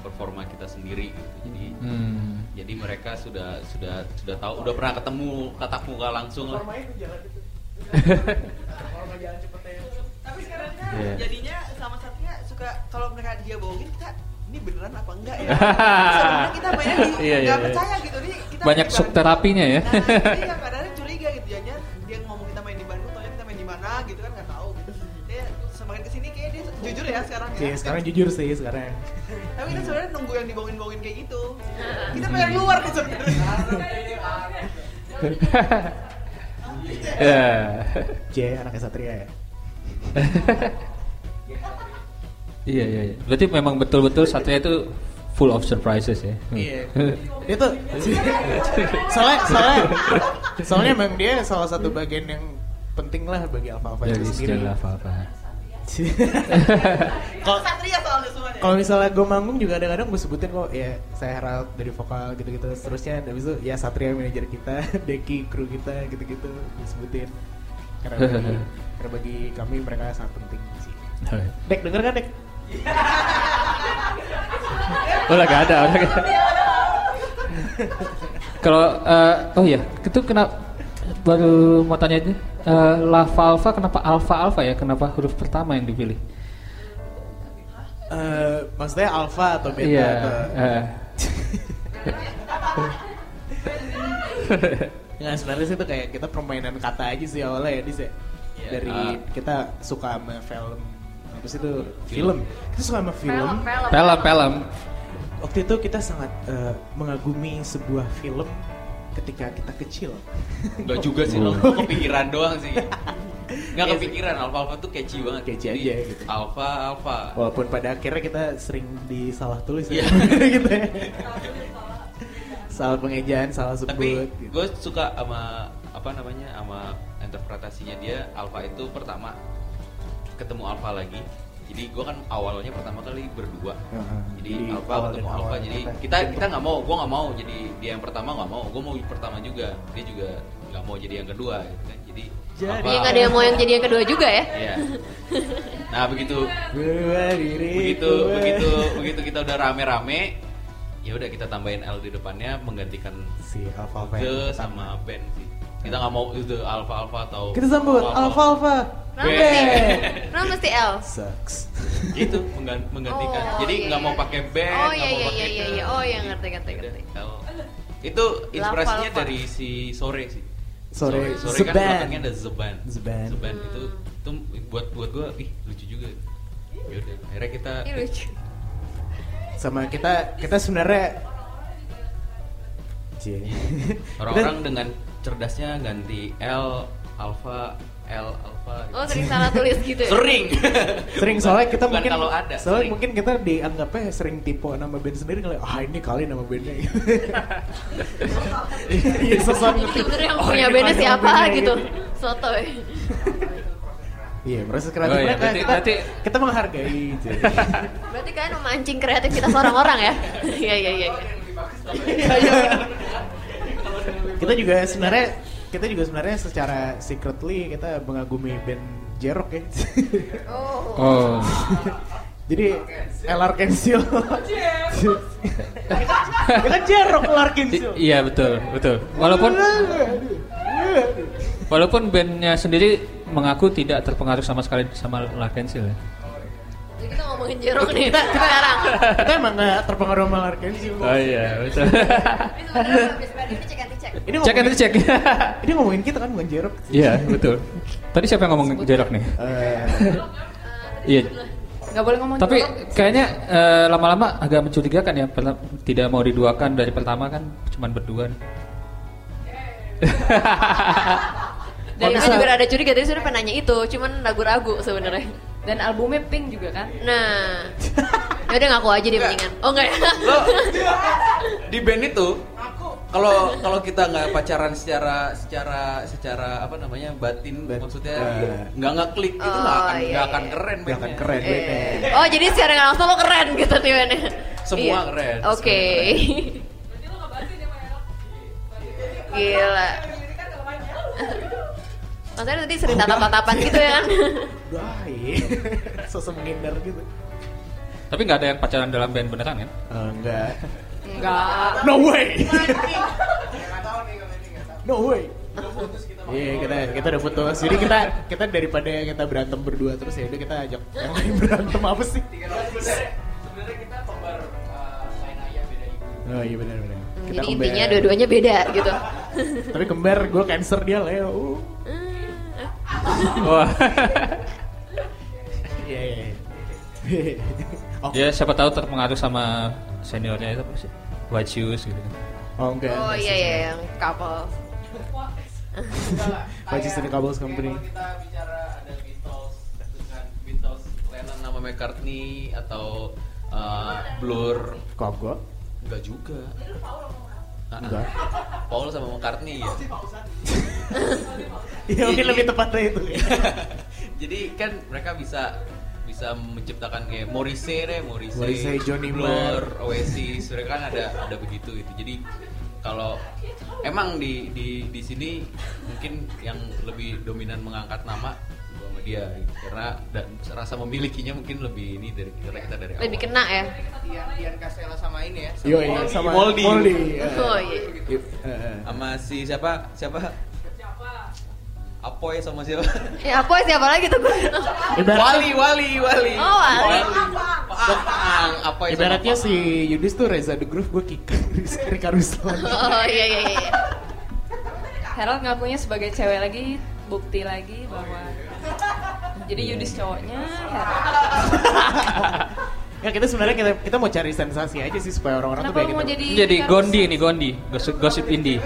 performa kita sendiri gitu. Jadi mereka sudah tahu, udah pernah ketemu tatap muka langsung lah. Tapi sekarang kan jadinya sama Satria suka kalau mereka dia bohongin kita, ini beneran apa enggak ya? Sebenarnya kita banyak nggak percaya gitu nih. Banyak subterapinya ya. Jadi yang kadang curiga gitu, jangan dia ngomong kita main di Bandung, taunya kita main di mana gitu kan, nggak tahu gitu. Dia semakin kesini kayak dia jujur ya sekarang. Iya sekarang jujur sih sekarang. Tapi kita sebenarnya nunggu yang dibohongin kayak gitu. Kita pengen keluar ke sebenarnya. J anaknya Satria ya. Iya. Berarti memang betul-betul Satria itu full of surprises ya. Iya. Itu soalnya memang dia salah satu bagian yang penting lah bagi Alfa-Alfa itu sendiri. Satria soalnya semuanya. Kalau misalnya gue manggung juga kadang-kadang gue sebutin kok ya, saya Herald dari vokal gitu-gitu seterusnya. Habis itu ya Satria manajer kita, Deki kru kita gitu-gitu disebutin. Karena bagi kami mereka sangat penting sih. Dek denger kan Dek? Oh lah gak ada. Kalau oh iya, itu kenapa? Baru mau tanya aja, La Valfa kenapa Alfa-Alfa ya? Kenapa huruf pertama yang dipilih? Maksudnya Alfa atau Beta? Iya. Nah sebenarnya sih itu kayak kita permainan kata aja sih awalnya ya, Dis ya. Dari kita suka sama film, habis itu film. Kita suka sama film. Waktu itu kita sangat mengagumi sebuah film ketika kita kecil. Enggak juga sih lo, kepikiran doang sih. Enggak kepikiran, Alfa-Alfa tuh catchy banget. Catchy aja gitu. Alfa-Alfa. Walaupun pada akhirnya kita sering disalah tulis ya. Gitu ya. Salah pengejaan, salah sebut. Tapi gitu. Gue suka sama apa namanya, sama interpretasinya dia. Alfa itu pertama ketemu Alfa lagi. Jadi gue kan awalnya pertama kali berdua, jadi Alfa ketemu Alfa. Jadi kita nggak mau, gue nggak mau jadi dia yang pertama, nggak mau, gue mau pertama juga, dia juga nggak mau jadi yang kedua, gitu kan? Jadi nggak ada yang mau yang jadi yang kedua juga ya? Iya. Nah begitu kita udah rame-rame, ya udah kita tambahin L di depannya menggantikan si Alfa Alfa sama Ben sih. Kita nggak mau itu Alfa-Alfa atau kita sambut Alfa-Alfa mesti L sucks itu menggantikan. Jadi nggak mau pakai band, ngerti. Itu inspirasinya dari si Sore sih. Sore kan belakangnya ada Zeban itu buat gue lucu juga. Yaudah akhirnya kita sama kita sebenarnya orang-orang dengan cerdasnya ganti L Alfa. Oh sering salah tulis gitu ya? Sering soalnya kita bukan mungkin ada, soalnya sering. Mungkin kita dianggapnya sering tipe nama band sendiri kali. Ah ini kali nama bandnya gitu. Iya sosok sebenernya yang punya bandnya siapa gitu. Sotoy. Iya proses kreatif mereka kita menghargai. Berarti kalian memancing kreativitas orang-orang ya? Iya. Kita juga sebenarnya secara secretly kita mengagumi band Jerok ya. Oh. Jadi Larkensil. Kita Jerok Larkensil. Iya betul. Walaupun bandnya sendiri mengaku tidak terpengaruh sama sekali sama Larkensil ya. Jadi kita ngomongin Jeruk nih sekarang. Kita emang gak terpengaruh sama Larkensil. Oh iya betul. Ini cek. Ini ngomongin kita kan bukan Jeruk. Iya betul. Tadi siapa yang ngomong Jeruk nih? Iya. Gak boleh ngomong Jeruk. Tapi kayaknya lama-lama agak mencurigakan ya. Tidak mau diduakan dari pertama kan cuman berdua. Dan itu juga ada curiga tadi sudah penanya itu. Cuman ragu-ragu sebenarnya. Dan albumnya Pink juga kan? Nah, yaudah ngaku aja dia mendingan. Oh enggak ya? Lo, di band itu, kalau kita nggak pacaran secara apa namanya batin, maksudnya nggak klik itu nggak akan keren bandnya. Oh jadi secara nggak langsung lo keren gitu timennya? Semua keren. Oke. Berarti lo nggak batin ya Maya? Gila. Maksudnya tadi sering tatap-tatapan gitu ya kan? Wahai, sosok menghindar gitu. Tapi gak ada yang pacaran dalam band beneran kan? Enggak. No way! No way! Iya kita udah putus. Jadi kita daripada kita berantem berdua terus ya udah kita ajak yang lain berantem apa sih? Sebenarnya kita kembar lain ayah beda ibu. Oh iya benar. Jadi intinya dua-duanya beda gitu. Tapi kembar gue Cancer dia Leo. Wah. Yeah. Dia siapa tahu terpengaruh sama seniornya itu apa sih? Watchus gitu. Oh enggak. Oh iya yang couple. Watchus Sore Kabels Company. Kalau kita bicara ada Beatles dengan Beatles, Lennon nama McCartney atau Blur. Kagak? Enggak juga. Enggak. Paul sama McCartney ya. Iya mungkin lebih tepatnya itu. Jadi kan mereka bisa menciptakan kayak Morrissey, Johnny Marr, Oasis, mereka kan ada begitu gitu. Jadi kalau emang di sini mungkin yang lebih dominan mengangkat nama gua sama dia gitu. Karena rasa memilikinya mungkin lebih ini dari kita dari awal. Lebih kena ya. Dian Castella sama ini ya. Yo, sama Moldy. Oh iya. Sama si siapa? Apoy sama siapa? Ya Apoy siapa lagi tuh? Wali. Oh Wali. Paang. Apoy. Ibaratnya si Yudis tuh Reza The Groove, gue Kika Rika Ruslan. Oh iya. Herald ngakunya sebagai cewek lagi, bukti lagi bahwa jadi Yudis cowoknya. Ya kita sebenarnya kita mau cari sensasi aja sih supaya orang-orang kenapa tuh kayak gitu. Jadi Gondi, gosip indie.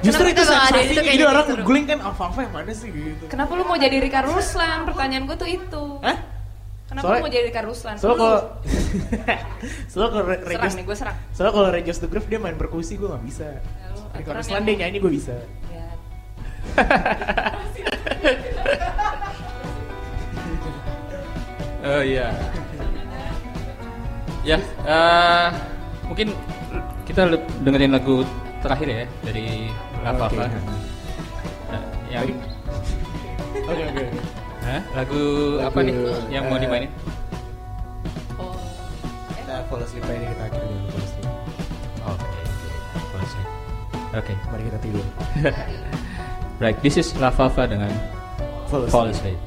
Justru itu sensasi itu kayak orang guling kan Alfa-Alfa yang mana sih gitu. Kenapa lu mau jadi Rika Ruslan? Pertanyaan gue tuh itu. Hah? Kenapa lu mau jadi Rika Ruslan? Soalnya kalau Regis The Groove dia main perkusi, gue gak bisa. Rika Ruslan dia nyanyi, gue bisa. Oh iya. Ya, mungkin kita dengerin lagu terakhir ya dari apa? Yang oke. Hah? Lagu apa nih yang mau dimainin? Kita follow sleep ini kita akhiri dengan follow sleep. Oke, mari kita tidur. Right, this is La Valfa dengan Fall Asleep.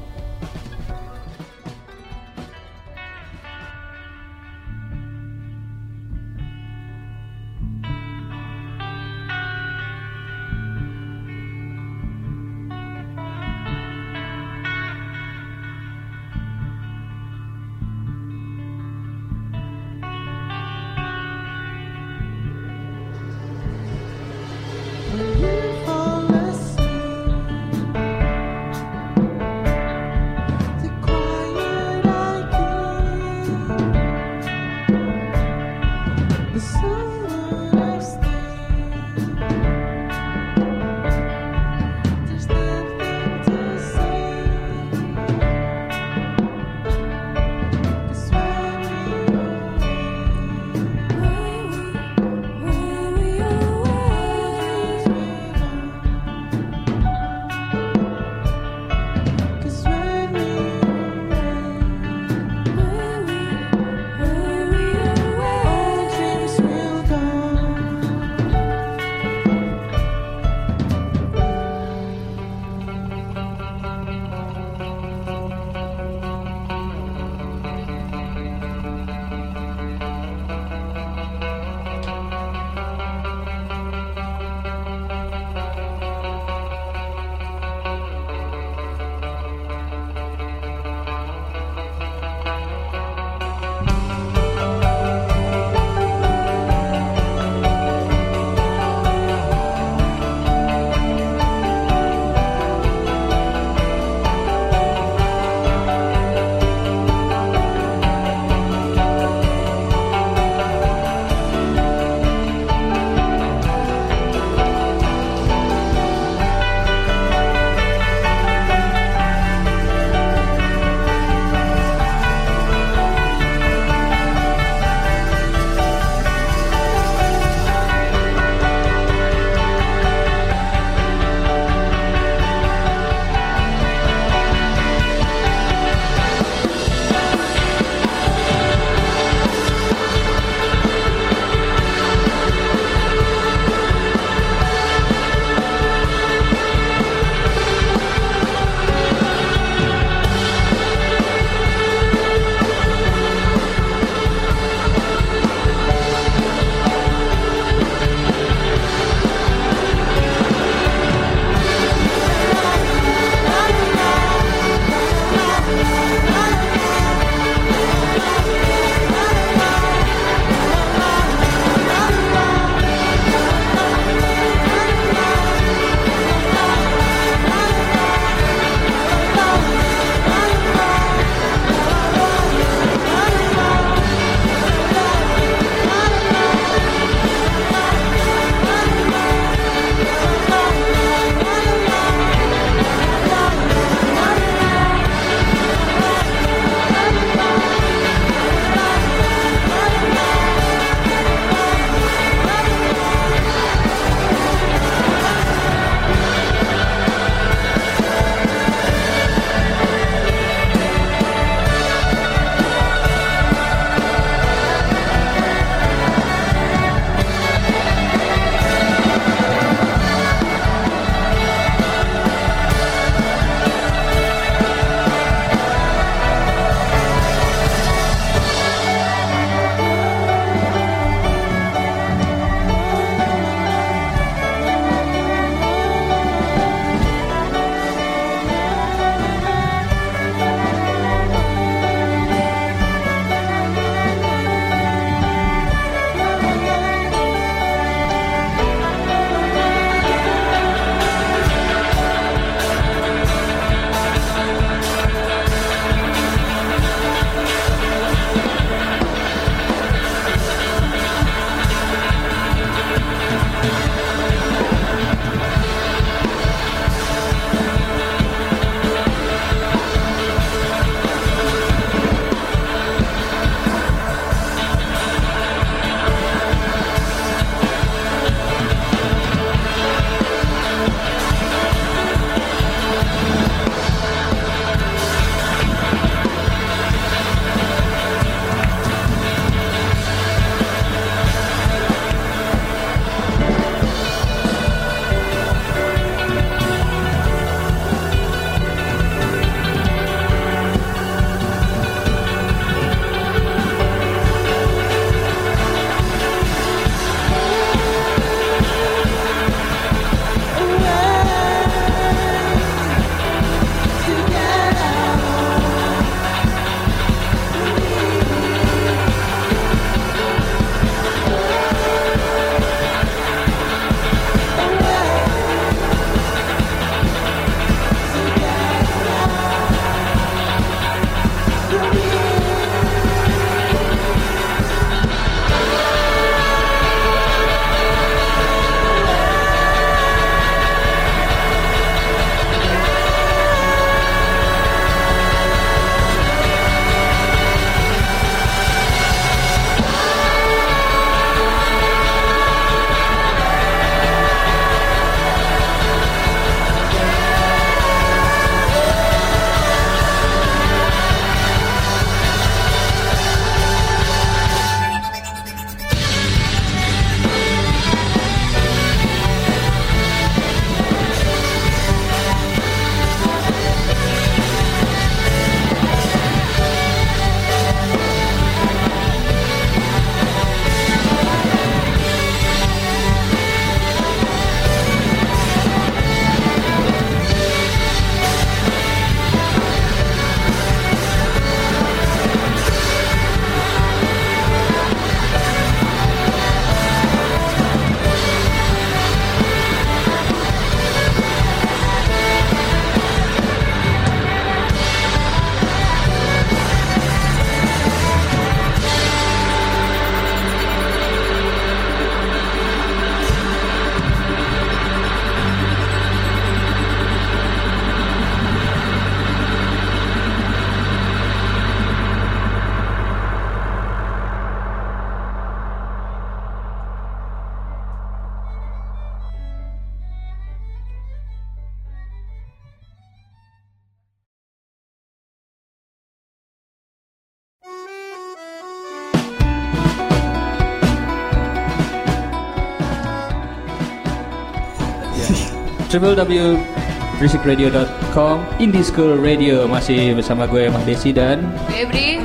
www.brisikradio.com, Indie School Radio. Masih bersama gue Mas Desi dan Febri.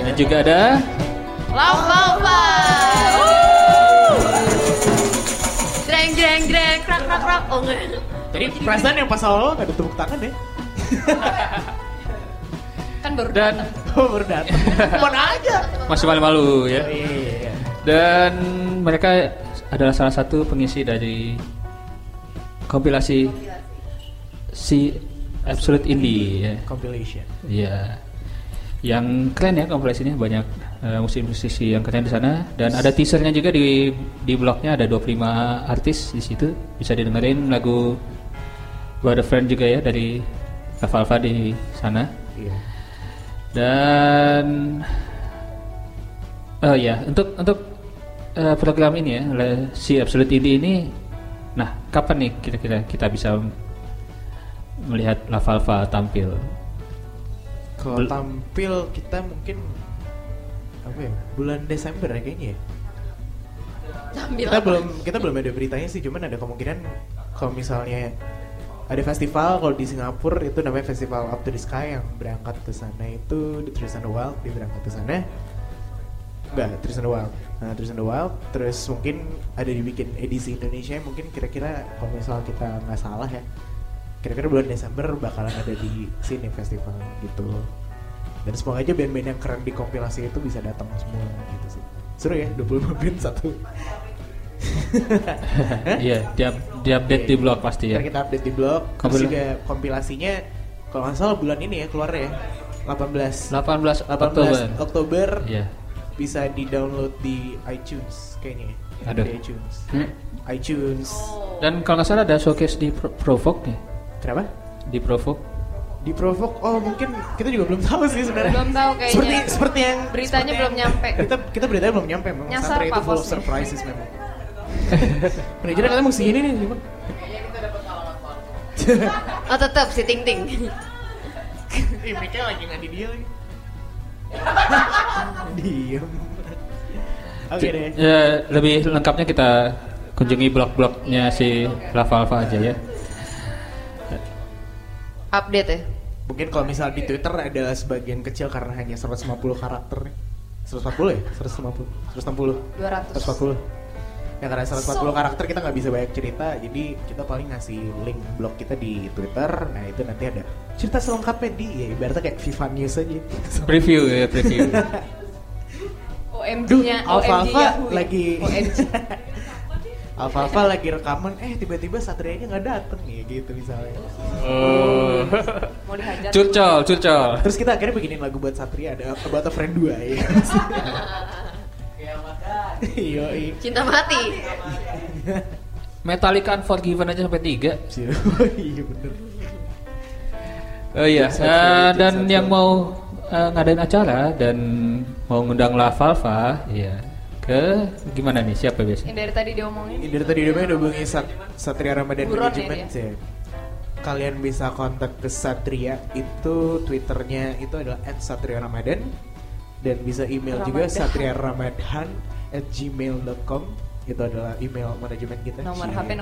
Dan juga ada Alfa-Alfa. Jreng jreng jreng, krak krak krak. Oh enggak. Tadi perasaan yang pas awal enggak ada tepuk tangan deh. Kan baru datang. Baru datang. Mana aja. Masih malu-malu ya. Dan mereka adalah salah satu pengisi dari kompilasi si Absolute Indie ya. Compilation. Iya. Yang keren ya kompilasinya, banyak musisi-musisi yang keren di sana, dan ada teasernya juga di blognya, ada 25 artis di situ, bisa didengerin lagu What a Friend juga ya dari Alfa-Alfa di sana. Yeah. Dan untuk program ini ya, si Absolute Indie ini, nah kapan nih kira-kira kita bisa melihat Alfa-Alfa tampil? Kalau tampil kita mungkin apa ya, bulan Desember ya kayaknya ya. Kita belum ada beritanya sih, cuman ada kemungkinan kalau misalnya ada festival, kalau di Singapura itu namanya Festival Up to the Sky, yang berangkat ke sana itu Threes in the Wild, dia berangkat ke sana. Threes in the Wild. Terus mungkin ada di bikin edisi Indonesia, mungkin kira-kira kalau misalnya kita nggak salah ya, kira-kira bulan Desember bakalan ada di sini festival gitu. Dan semoga aja band-band yang keren di kompilasi itu bisa datang semua gitu sih. Seru ya, 25 band satu. Iya, di-update di blog pasti ya. Kita update di blog. Juga kompilasinya kalau nggak salah bulan ini ya keluar ya. 18 Oktober. Iya. Bisa di-download di iTunes kayaknya. Ada di iTunes. iTunes. Dan kalau nggak salah ada showcase di Provoke ya. Kenapa? Di Provoke. Oh, mungkin kita juga belum tahu sih sebenarnya. Belum tahu kayaknya. Seperti yang beritanya belum nyampe. Kita beritanya belum nyampe memang. Satria itu full of surprises memang. Manajernya katanya mau segini nih, Bang. Kayaknya kita dapat lawan-lawan. Oh, tetap si Ting-Ting. Ih, mikir lagi ngadi dia lagi. Diam. Oke deh. Ya, lebih lengkapnya kita kunjungi blog-blognya si Alfa-Alfa aja ya. Update ya? Mungkin kalau misal di Twitter ada sebagian kecil karena hanya 150 karakter. 140 ya? 160? 200? 140. Ya karena 140 karakter kita gak bisa banyak cerita, jadi kita paling ngasih link blog kita di Twitter. Nah itu nanti ada cerita selengkapnya di, ya ibaratnya kayak Viva News aja. Preview. OMG-nya Alfa-Alfa lagi rekaman, tiba-tiba Satrianya nggak dateng ya gitu misalnya. Oh. Mau dihajar. Curcol. Terus kita akhirnya bikinin lagu buat Satria, ada About a Friend 2 ya. Yoi. Cinta mati. Metallica Unforgiven aja sampai 3. Iya bener. Oh iya, dan yang mau ngadain acara dan mau ngundang Alfa-Alfa, iya. Gimana nih, siapa biasanya? Yang dari tadi diomongin udah hubungi Satria Ramadhan Management ya. Kalian bisa kontak ke Satria, itu Twitternya itu adalah @satriaramadhan, dan bisa email Ramadhan juga satriaramadhan@gmail.com, itu adalah email manajemen kita. Nomor HP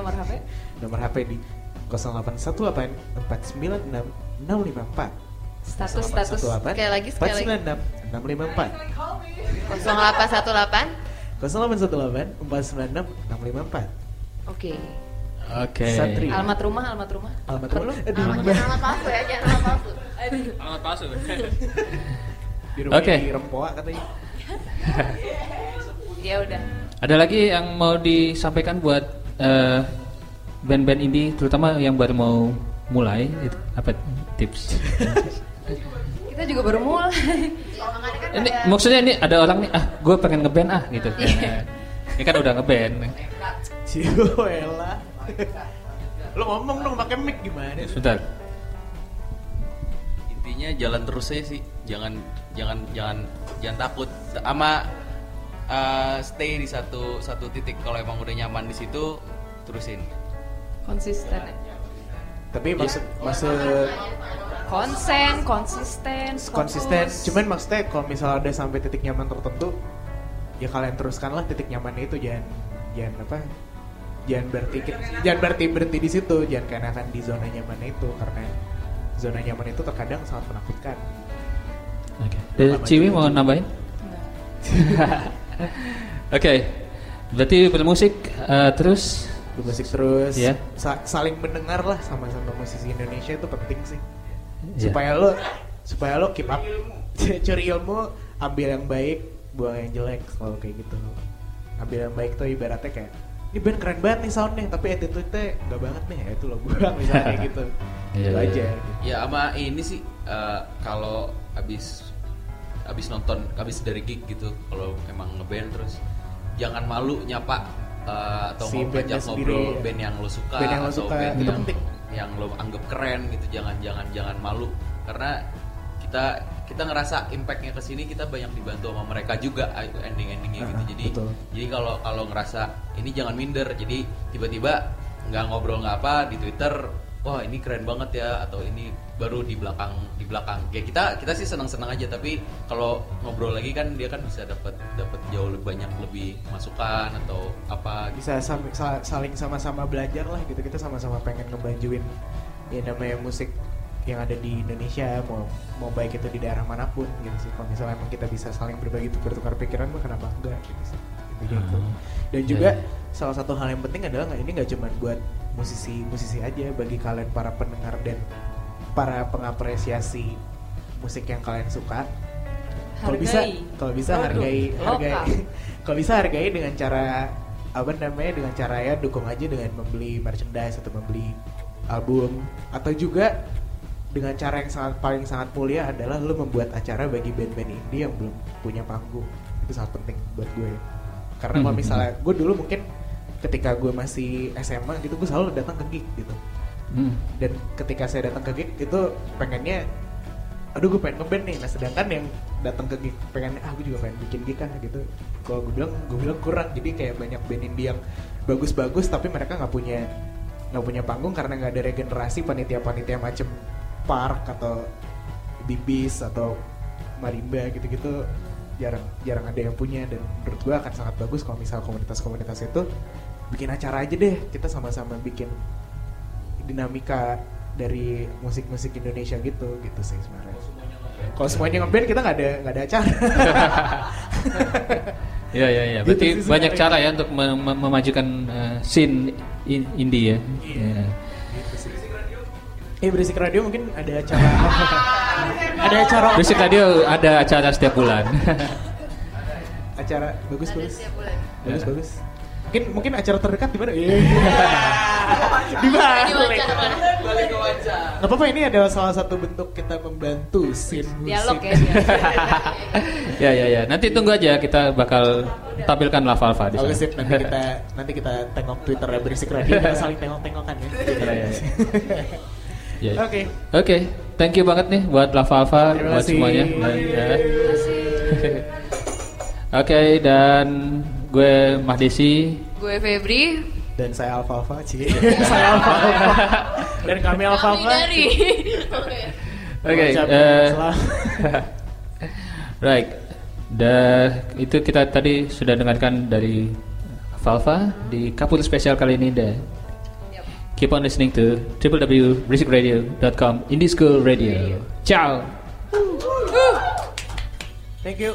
di 0818496654. Status sekali lagi 496 654. 0818 496654. Oke. Satria. Alamat rumah. Alamat palsu. Di rumah di Rempoa katanya. Ya udah. Ada lagi yang mau disampaikan buat band-band indie, terutama yang baru mau mulai, itu apa tips? Kita juga baru mulai. Ini maksudnya ini ada orang nih, gue pengen ngeband gitu. Ini kan udah ngeband. Cioela. Lo ngomong dong pakai mic gimana? Sebentar. Intinya jalan terus aja sih, jangan takut sama stay di satu titik. Kalau emang udah nyaman di situ, terusin. Konsisten. Tapi maksud konsisten. Cuman maksudnya kalau misalnya ada sampai titik nyaman tertentu, ya kalian teruskanlah titik nyamannya itu, jangan apa? jangan berhenti di situ, jangan kenakan di zona nyaman itu, karena zona nyaman itu terkadang sangat menakutkan. Oke. Okay. Ciwi mau nambahin? Oke. Berarti bermusik terus? Bermusik terus. Yeah. Saling mendengar lah sama-sama musisi Indonesia itu penting sih. Yeah. Supaya lo keep up, curi ilmu, ambil yang baik, buang yang jelek, selalu kayak gitu. Ambil yang baik tuh ibaratnya kayak ini band keren banget nih soundnya, tapi attitude-nya gak banget nih, ya itu lo buang misalnya gitu. Iya yeah, aja. Ya sama ini sih kalau abis nonton, abis dari gig gitu, kalau emang ngeband terus jangan malu nyapa atau si ngajak ngobrol band yang lo suka, atau band itu yang lo anggap keren gitu, jangan malu, karena kita ngerasa impactnya kesini kita banyak dibantu sama mereka juga endingnya gitu. Jadi betul. Jadi kalau ngerasa ini jangan minder, jadi tiba-tiba nggak ngobrol nggak apa di Twitter, wah ini keren banget ya, atau ini baru di belakang kayak kita sih senang aja, tapi kalau ngobrol lagi kan dia kan bisa dapat jauh lebih banyak lebih masukan atau apa gitu. Bisa saling sama-sama belajar lah gitu, kita sama-sama pengen ngebajuin ya namanya musik yang ada di Indonesia, mau baik itu di daerah manapun gitu sih. Kalau misalnya emang kita bisa saling berbagi, bertukar pikiran, mah kenapa enggak gitu sih. Jadi itu. Dan juga salah satu hal yang penting adalah ini nggak cuma buat musisi aja, bagi kalian para pendengar dan para pengapresiasi musik yang kalian suka, kalau bisa hargai kalau bisa hargai dengan cara ya dukung aja dengan membeli merchandise atau membeli album, atau juga dengan cara yang paling sangat mulia adalah lo membuat acara bagi band-band indie yang belum punya panggung. Itu sangat penting buat gue, karena kalau misalnya gue dulu mungkin ketika gue masih SMA gitu, gue selalu datang ke gig gitu. Dan ketika saya datang ke gig itu pengennya, aduh gue pengen ngeband nih. Nah sedangkan yang datang ke gig pengennya, gue juga pengen bikin gig kan gitu. Kalau gue bilang kurang. Jadi kayak banyak band indie yang bagus-bagus tapi mereka nggak punya panggung karena nggak ada regenerasi panitia-panitia macem Park atau Bibis atau Marimba gitu-gitu, jarang ada yang punya. Dan menurut gue akan sangat bagus kalau misal komunitas-komunitas itu bikin acara aja deh, kita sama-sama bikin dinamika dari musik-musik Indonesia gitu sih sebenarnya. Kalau semuanya ngeband kita nggak ada acara. Ya. Berarti gitu banyak cara ya untuk memajukan scene indie ya. Yeah. Brisik Radio mungkin ada acara Brisik Radio ada acara setiap bulan. Acara bagus. Mungkin acara terdekat di mana? Di mana? Balik ke wawancara. Enggak apa-apa, ini adalah salah satu bentuk kita membantu scene dialog ya. Ya. Nanti tunggu aja, kita bakal tampilkan Lava di sana. Oke, sip. Nanti kita tengok Twitter Brisik Radio, kita saling tengok-tengokan ya. Oke. Yeah. Oke. Thank you banget nih buat Alfa-Alfa, buat semuanya. Oke, dan gue Mahdesi, gue Febri, dan saya Alfa-Alfa. Saya Alfa-Alfa. Dan kami Alfa-Alfa. Oke. Right. Itu kita tadi sudah dengarkan dari Alfa-Alfa di Kapur Spesial kali ini deh. Keep on listening to www.brisikradio.com Indie School Radio. Ciao. Thank you.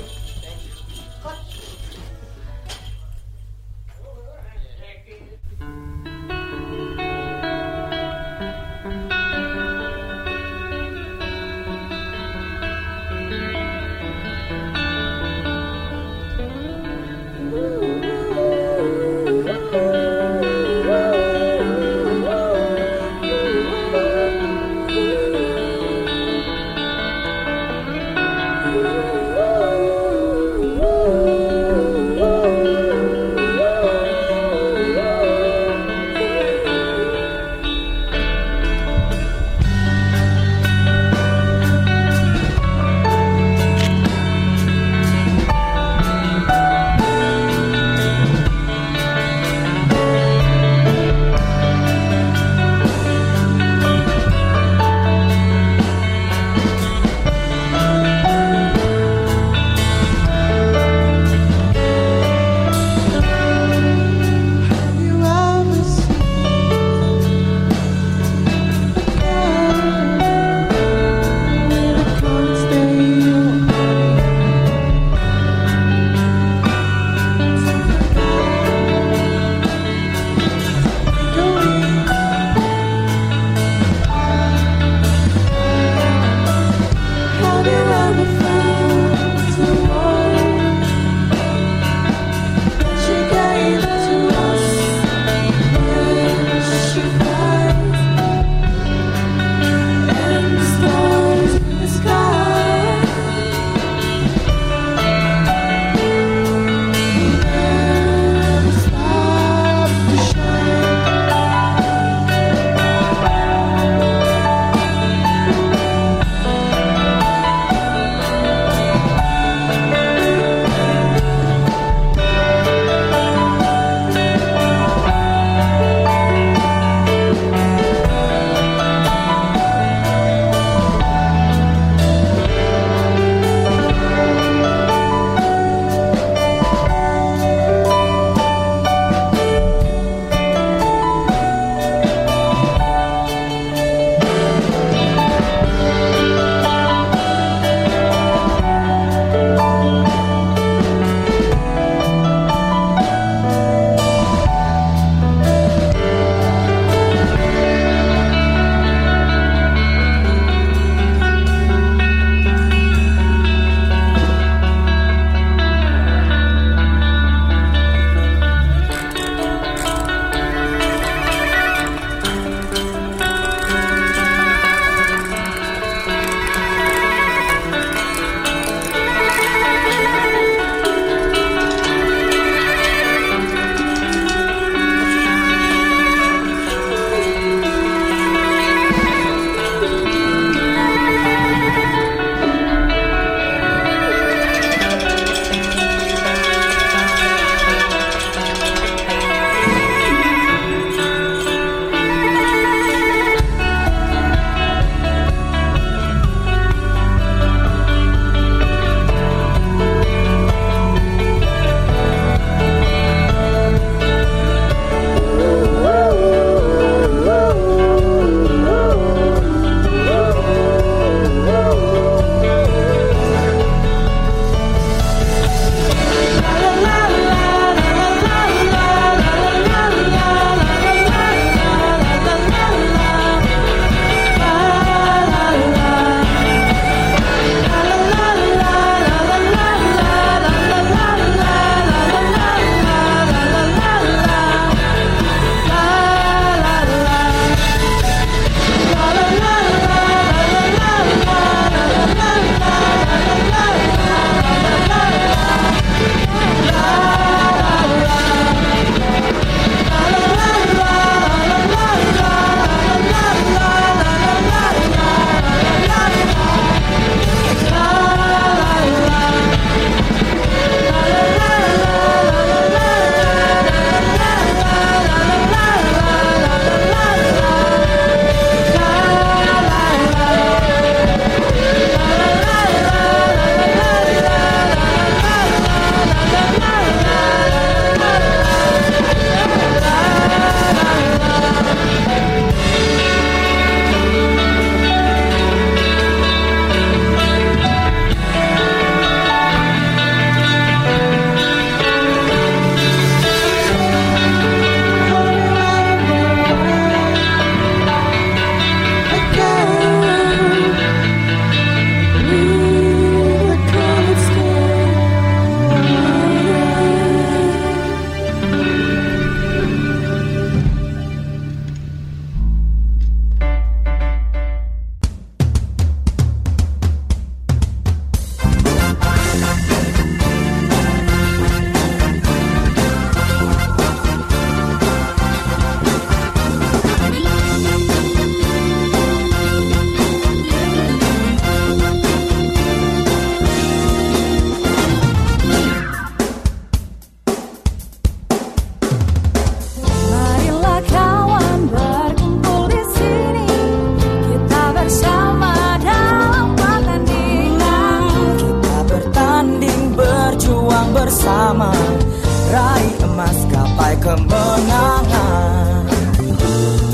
maskapai kemenangan.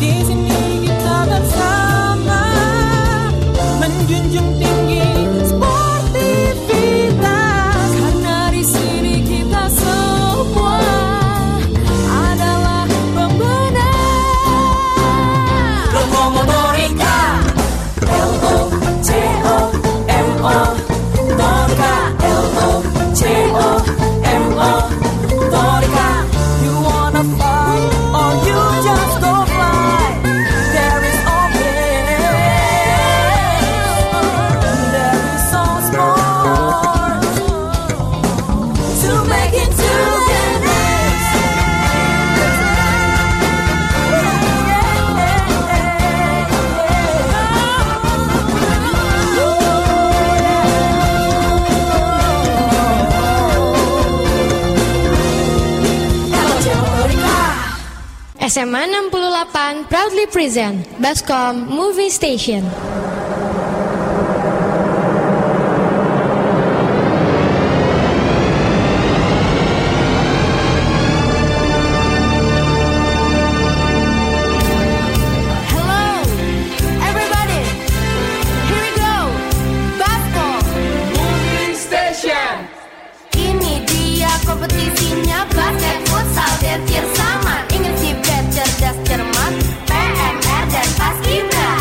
Di sini kita bersama menjunjung tinggi sportivitas, karena di sini kita semua adalah pembenar. Lokomotorika L-O-C-O-M-O Torika L-O-C-O-M-O Torika. You wanna fly or you just go fly, there is always, there is always more to make it to the next. SMA 68 proudly present Bascom Movie Station. Cermat, PMR dan Paskibra.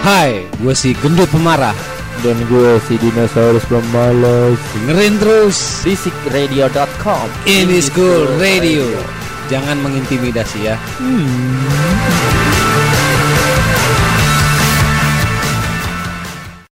Hai, gue si Gendut Pemarah. Dan gue si Dinosaurus Pemalas. Dengerin terus BrisikRadio.com Indie School Radio. Jangan mengintimidasi ya.